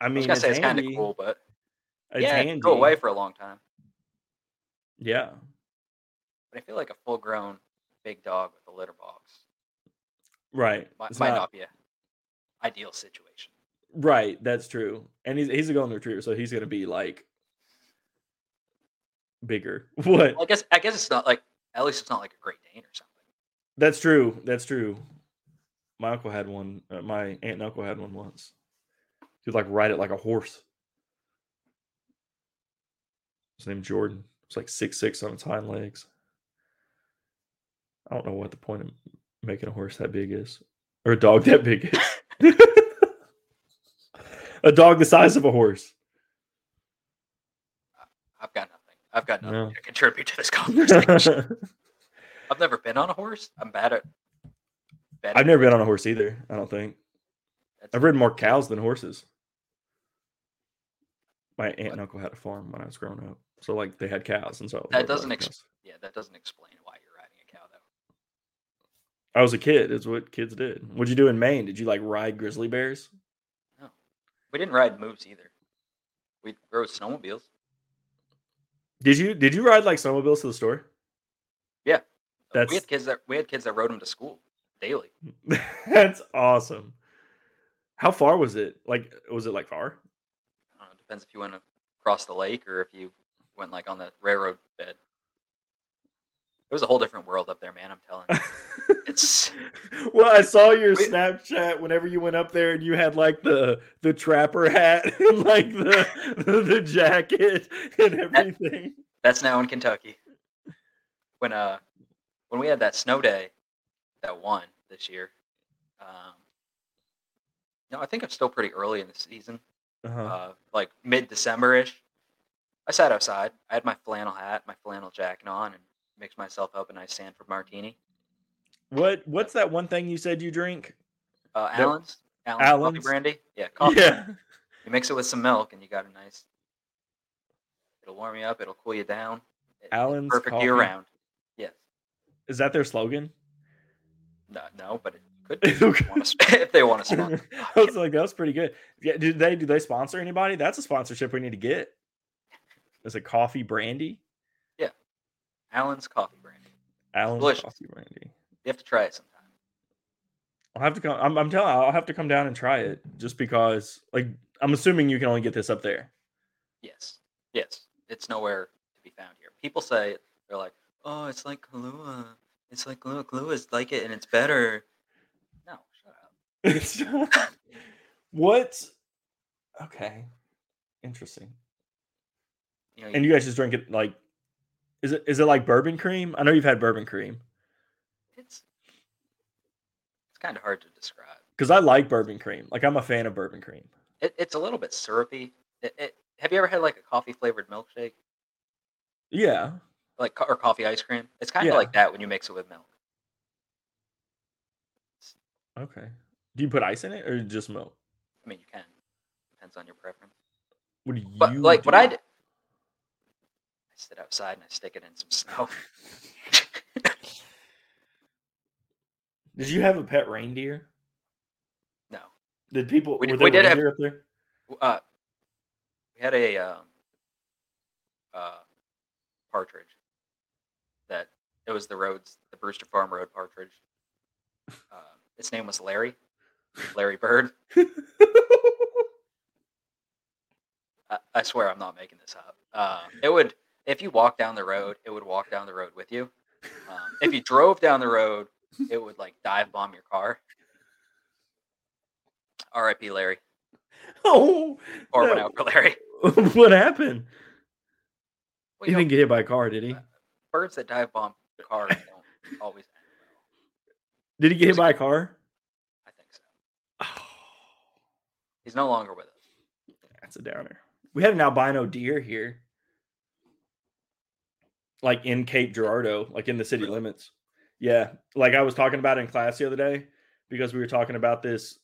I mean, I was gonna say it's kind of cool, but it can go away for a long time. Yeah, but I feel like a full-grown big dog with a litter box. Right. Might not be an ideal situation. Right, that's true. And he's a golden retriever, so he's going to be like bigger. What? Well, I guess it's not like, at least it's not like a Great Dane or something. That's true. That's true. My uncle had one. My aunt and uncle had one once. He would like ride it like a horse. His name Jordan. It's like 6'6" on its hind legs. I don't know what the point of making a horse that big is, or a dog that big is. A dog the size of a horse. I've got nothing to contribute to this conversation. I've never been on a horse. I'm bad at. I've never been on a horse either. I don't think. I've ridden more cows than horses. My aunt and uncle had a farm when I was growing up, so like they had cows, and so that doesn't explain why you're riding a cow though. I was a kid. It's what kids did. What'd you do in Maine? Did you like ride grizzly bears? No, we didn't ride moose either. We rode snowmobiles. Did you ride like snowmobiles to the store? Yeah, we had kids that rode them to school daily. That's awesome. How far was it? Like, was it like far? I don't know. It depends if you went across the lake or if you went like on the railroad bed. It was a whole different world up there, man. I'm telling you. It's well, I saw your Snapchat whenever you went up there, and you had like the trapper hat and like the jacket and everything. That's now in Kentucky. When we had that snow day, that one this year, no, I think I'm still pretty early in the season, like mid-December-ish. I sat outside. I had my flannel hat, my flannel jacket on, and mixed myself up a nice Sanford martini. What's that one thing you said you drink? Allen's coffee brandy. Yeah, coffee. Yeah. You mix it with some milk, and you got a nice. It'll warm you up. It'll cool you down. Allen's perfect coffee. Year round. Yes. Is that their slogan? No, but it could be if they want to sponsor. I was like, that was pretty good. Yeah, do they sponsor anybody? That's a sponsorship we need to get. Is it coffee brandy? Yeah, Allen's coffee brandy. Allen's coffee brandy. You have to try it sometime. I'll have to come. I'm telling. I'll have to come down and try it just because. Like, I'm assuming you can only get this up there. Yes. It's nowhere to be found here. People say they're like, "Oh, it's like Kahlua. It's like Kahlua is like it, and it's better." No, shut up. What? Okay, interesting. You know, and you guys just drink it like? Is it like bourbon cream? I know you've had bourbon cream. It's kind of hard to describe. Because I like bourbon cream. Like, I'm a fan of bourbon cream. It's a little bit syrupy. Have you ever had like a coffee flavored milkshake? Yeah. Like or coffee ice cream. It's kind of like that when you mix it with milk. Okay. Do you put ice in it or just milk? I mean, you can. Depends on your preference. What do you? But, like do? What I did. I sit outside and I stick it in some snow. Did you have a pet reindeer? No. Did people? Were there reindeer up there? We had a partridge. That it was the Brewster Farm Road partridge. Its name was Larry Bird. I swear I'm not making this up. It would walk down the road with you. If you drove down the road, it would like dive bomb your car. R.I.P. Larry. Oh, or went out for Larry. What happened? Well, he didn't get hit by a car, did he? Birds that dive bomb cars don't always end well. Did he get hit by a car? I think so. Oh. He's no longer with us. That's a downer. We had an albino deer here. Like in Cape Girardeau, like in the city limits. Yeah. Like I was talking about in class the other day because we were talking about this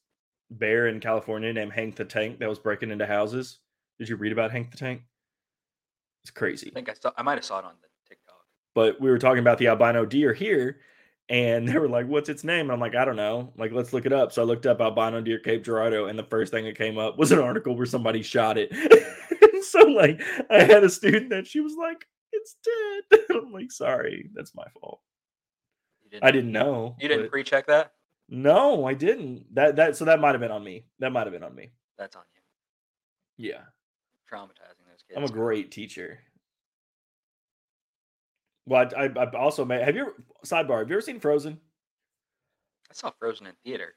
bear in California named Hank the Tank that was breaking into houses. Did you read about Hank the Tank? It's crazy. I think I might have saw it on the TikTok. But we were talking about the albino deer here, and they were like, "What's its name?" And I'm like, "I don't know. Like, let's look it up." So I looked up albino deer Cape Girardeau, and the first thing that came up was an article where somebody shot it. So like, I had a student that she was like, "It's dead." I'm like, "Sorry, that's my fault. I didn't know." You didn't pre-check that? No, I didn't. So that might have been on me. That's on you. Yeah. Traumatizing those kids. I'm a great teacher. Well, I also may have you. Sidebar: have you ever seen Frozen? I saw Frozen in theater.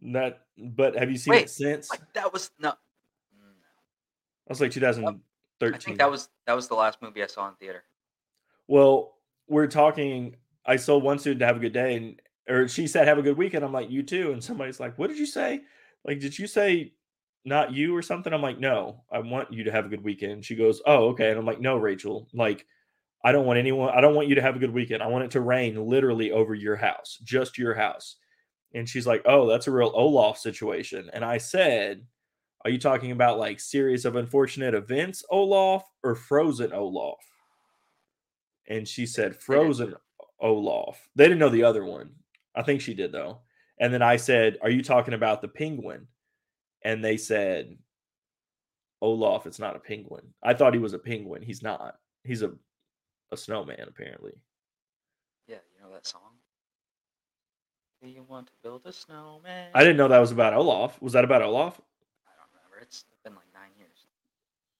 Not, but have you seen it since? Like, that was no. That was like 2013. I think that was the last movie I saw in theater. Well, we're talking. I told one student to have a good day, or she said have a good weekend. I'm like, you too. And somebody's like, what did you say? Like, did you say not you or something? I'm like, no, I want you to have a good weekend. She goes, oh, okay. And I'm like, no, Rachel, like, I don't want you to have a good weekend. I want it to rain literally over your house, just your house. And she's like, oh, that's a real Olaf situation. And I said, are you talking about like series of unfortunate events, Olaf, or Frozen Olaf? And she said, Frozen Olaf. They didn't know the other one. I think she did, though. And then I said, are you talking about the penguin? And they said, Olaf, it's not a penguin. I thought he was a penguin. He's not. He's a snowman, apparently. Yeah, you know that song? Do you want to build a snowman? I didn't know that was about Olaf. Was that about Olaf? I don't remember. It's been like 9 years.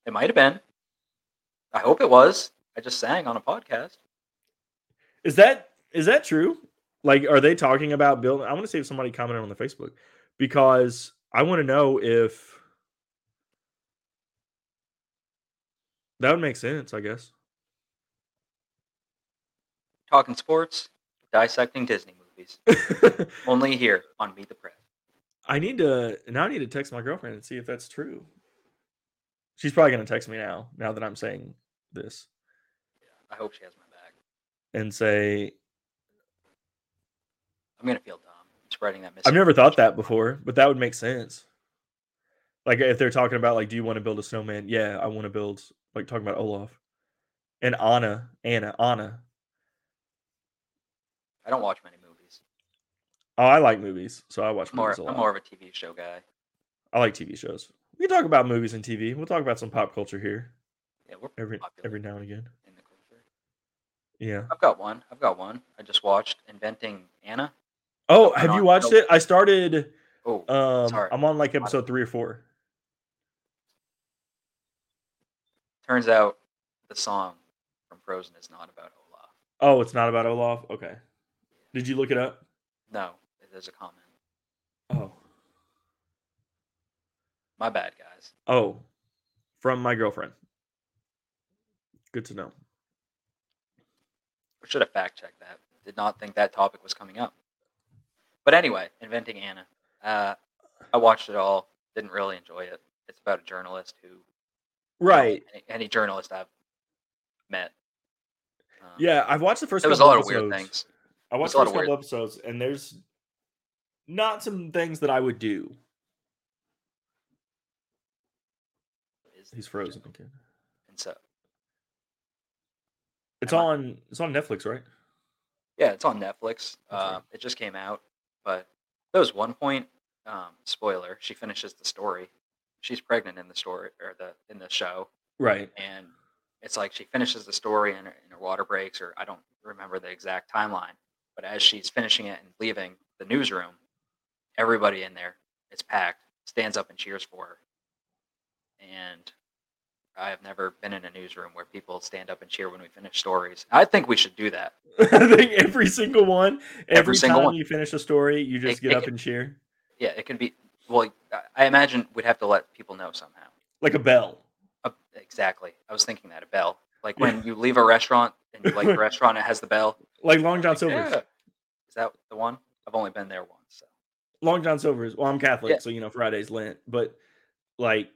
It might have been. I hope it was. I just sang on a podcast. Is that true? Like, are they talking about building? I want to see if somebody commented on the Facebook, because I want to know if that would make sense, I guess. Talking sports, dissecting Disney movies. Only here on Meet the Press. I need to text my girlfriend and see if that's true. She's probably going to text me now that I'm saying this. Yeah, I hope she has my back. And say, I'm going to feel dumb spreading that misinformation. I've never thought that before, but that would make sense. Like, if they're talking about, like, do you want to build a snowman? Yeah, I want to build, like, talking about Olaf. And Anna. I don't watch many movies. Oh, I like movies, so I watch movies a lot. I'm more of a TV show guy. I like TV shows. We can talk about movies and TV. We'll talk about some pop culture here. Yeah, we're every now and again. In the culture. Yeah. I've got one. I just watched Inventing Anna. Oh, have you watched it? I started. Oh, sorry. I'm on like episode 3 or 4. Turns out the song from Frozen is not about Olaf. Oh, it's not about Olaf? Okay. Did you look it up? No, there's a comment. Oh. My bad, guys. Oh, from my girlfriend. Good to know. I should have fact-checked that. Did not think that topic was coming up. But anyway, Inventing Anna. I watched it all. Didn't really enjoy it. It's about a journalist who... Right. Any journalist I've met. Yeah, I've watched the first couple episodes. There was a lot of weird things. I watched the first couple episodes, and there's not some things that I would do. He's frozen again. And so... It's on Netflix, right? Yeah, it's on Netflix. Right. It just came out. But there was one point, spoiler, she finishes the story. She's pregnant in the story in the show. Right. And it's like she finishes the story and her water breaks, or I don't remember the exact timeline. But as she's finishing it and leaving the newsroom, everybody in there, it's packed, stands up and cheers for her. And I have never been in a newsroom where people stand up and cheer when we finish stories. I think we should do that. I think every single one, every single time one. You finish a story, you just get up and cheer. Yeah, it can be. Well, I imagine we'd have to let people know somehow. Like a bell. Exactly. I was thinking that, a bell. Like when you leave a restaurant and you like the restaurant, it has the bell. Like Long John Silver's. Yeah. Is that the one? I've only been there once. So. Long John Silver's. Well, I'm Catholic, yeah. So, Friday's Lent. But like...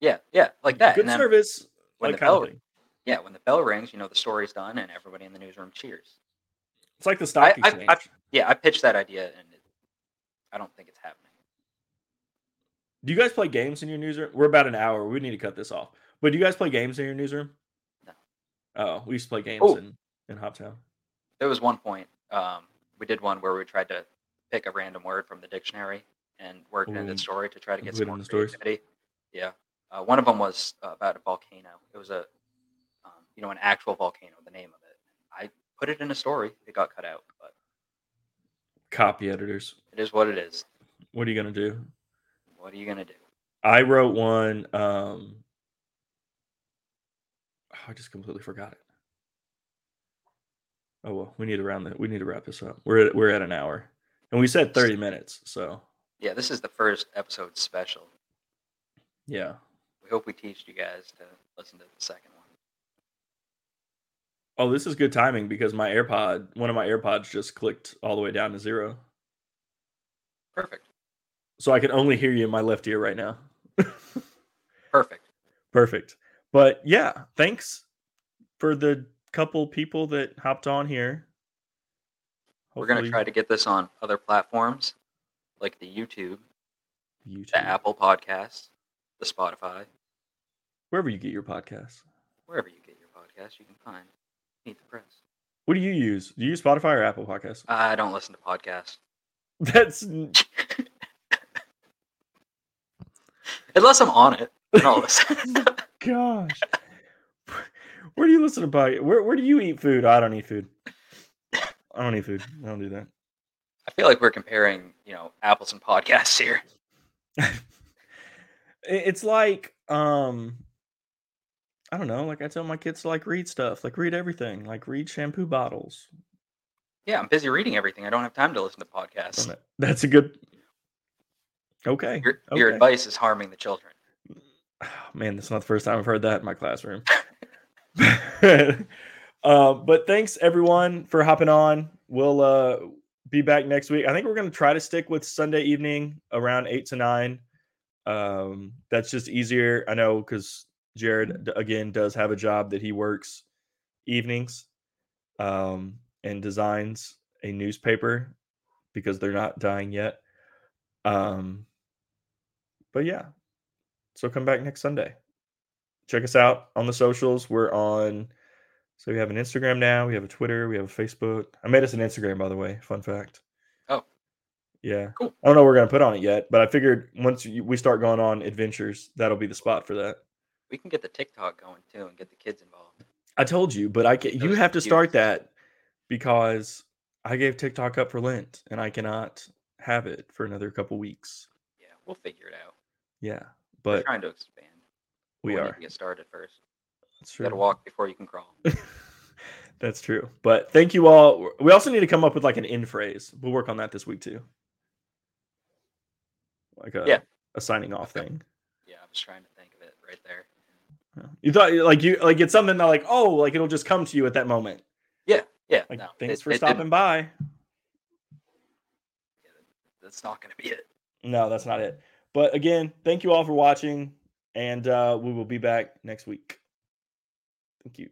Yeah, like that. Good and service. When like the bell rings, yeah, when the bell rings, the story's done, and everybody in the newsroom cheers. It's like the stock exchange. I pitched that idea, and I don't think it's happening. Do you guys play games in your newsroom? We're about an hour. We need to cut this off. But do you guys play games in your newsroom? No. Oh, we used to play games in Hot Town. There was one point. We did one where we tried to pick a random word from the dictionary and work it into the story to try to get some more creativity. Yeah. One of them was about a volcano. It was a, an actual volcano. The name of it. I put it in a story. It got cut out. But Copy editors. It is what it is. What are you going to do? What are you going to do? I wrote one. I just completely forgot it. Oh, well, we need to wrap this up. We're at an hour. And we said 30 minutes, so. Yeah, this is the first episode special. Yeah. We hope we teach you guys to listen to the second one. Oh, this is good timing because one of my AirPods just clicked all the way down to zero. Perfect. So I can only hear you in my left ear right now. Perfect. But yeah, thanks for the couple people that hopped on here. Hopefully. We're going to try to get this on other platforms like the YouTube, the Apple Podcasts, the Spotify. Wherever you get your podcasts, you can find Meet the Press. What do you use? Do you use Spotify or Apple Podcasts? I don't listen to podcasts. That's... Unless I'm on it. No. Gosh. Where do you listen to podcasts? Where do you eat food? I don't eat food. I don't do that. I feel like we're comparing, apples and podcasts here. It's like, I don't know. Like I tell my kids to read stuff, read everything, read shampoo bottles. Yeah, I'm busy reading everything. I don't have time to listen to podcasts. That's a good. Okay. Your advice is harming the children. Oh, man, that's not the first time I've heard that in my classroom. But thanks everyone for hopping on. We'll be back next week. I think we're going to try to stick with Sunday evening around 8 to 9. That's just easier. I know because Jared again does have a job that he works evenings and designs a newspaper because they're not dying yet. But yeah, so come back next Sunday. Check us out on the socials. We're on. So we have an Instagram now. We have a Twitter. We have a Facebook. I made us an Instagram, by the way. Fun fact. Oh. Yeah. Cool. I don't know what we're going to put on it yet, but I figured once we start going on adventures, that'll be the spot for that. We can get the TikTok going, too, and get the kids involved. I told you, but you have to start that because I gave TikTok up for Lent, and I cannot have it for another couple weeks. Yeah, we'll figure it out. Yeah, but... We're trying to expand. We are. To get started first. That's true. You got to walk before you can crawl. That's true. But thank you all. We also need to come up with an end phrase. We'll work on that this week too. A signing off thing. Yeah, I was trying to think of it right there. You thought it's something that it'll just come to you at that moment. Yeah, yeah. Thanks for stopping by. Yeah, that's not going to be it. No, that's not it. But again, thank you all for watching. And we will be back next week. Thank you.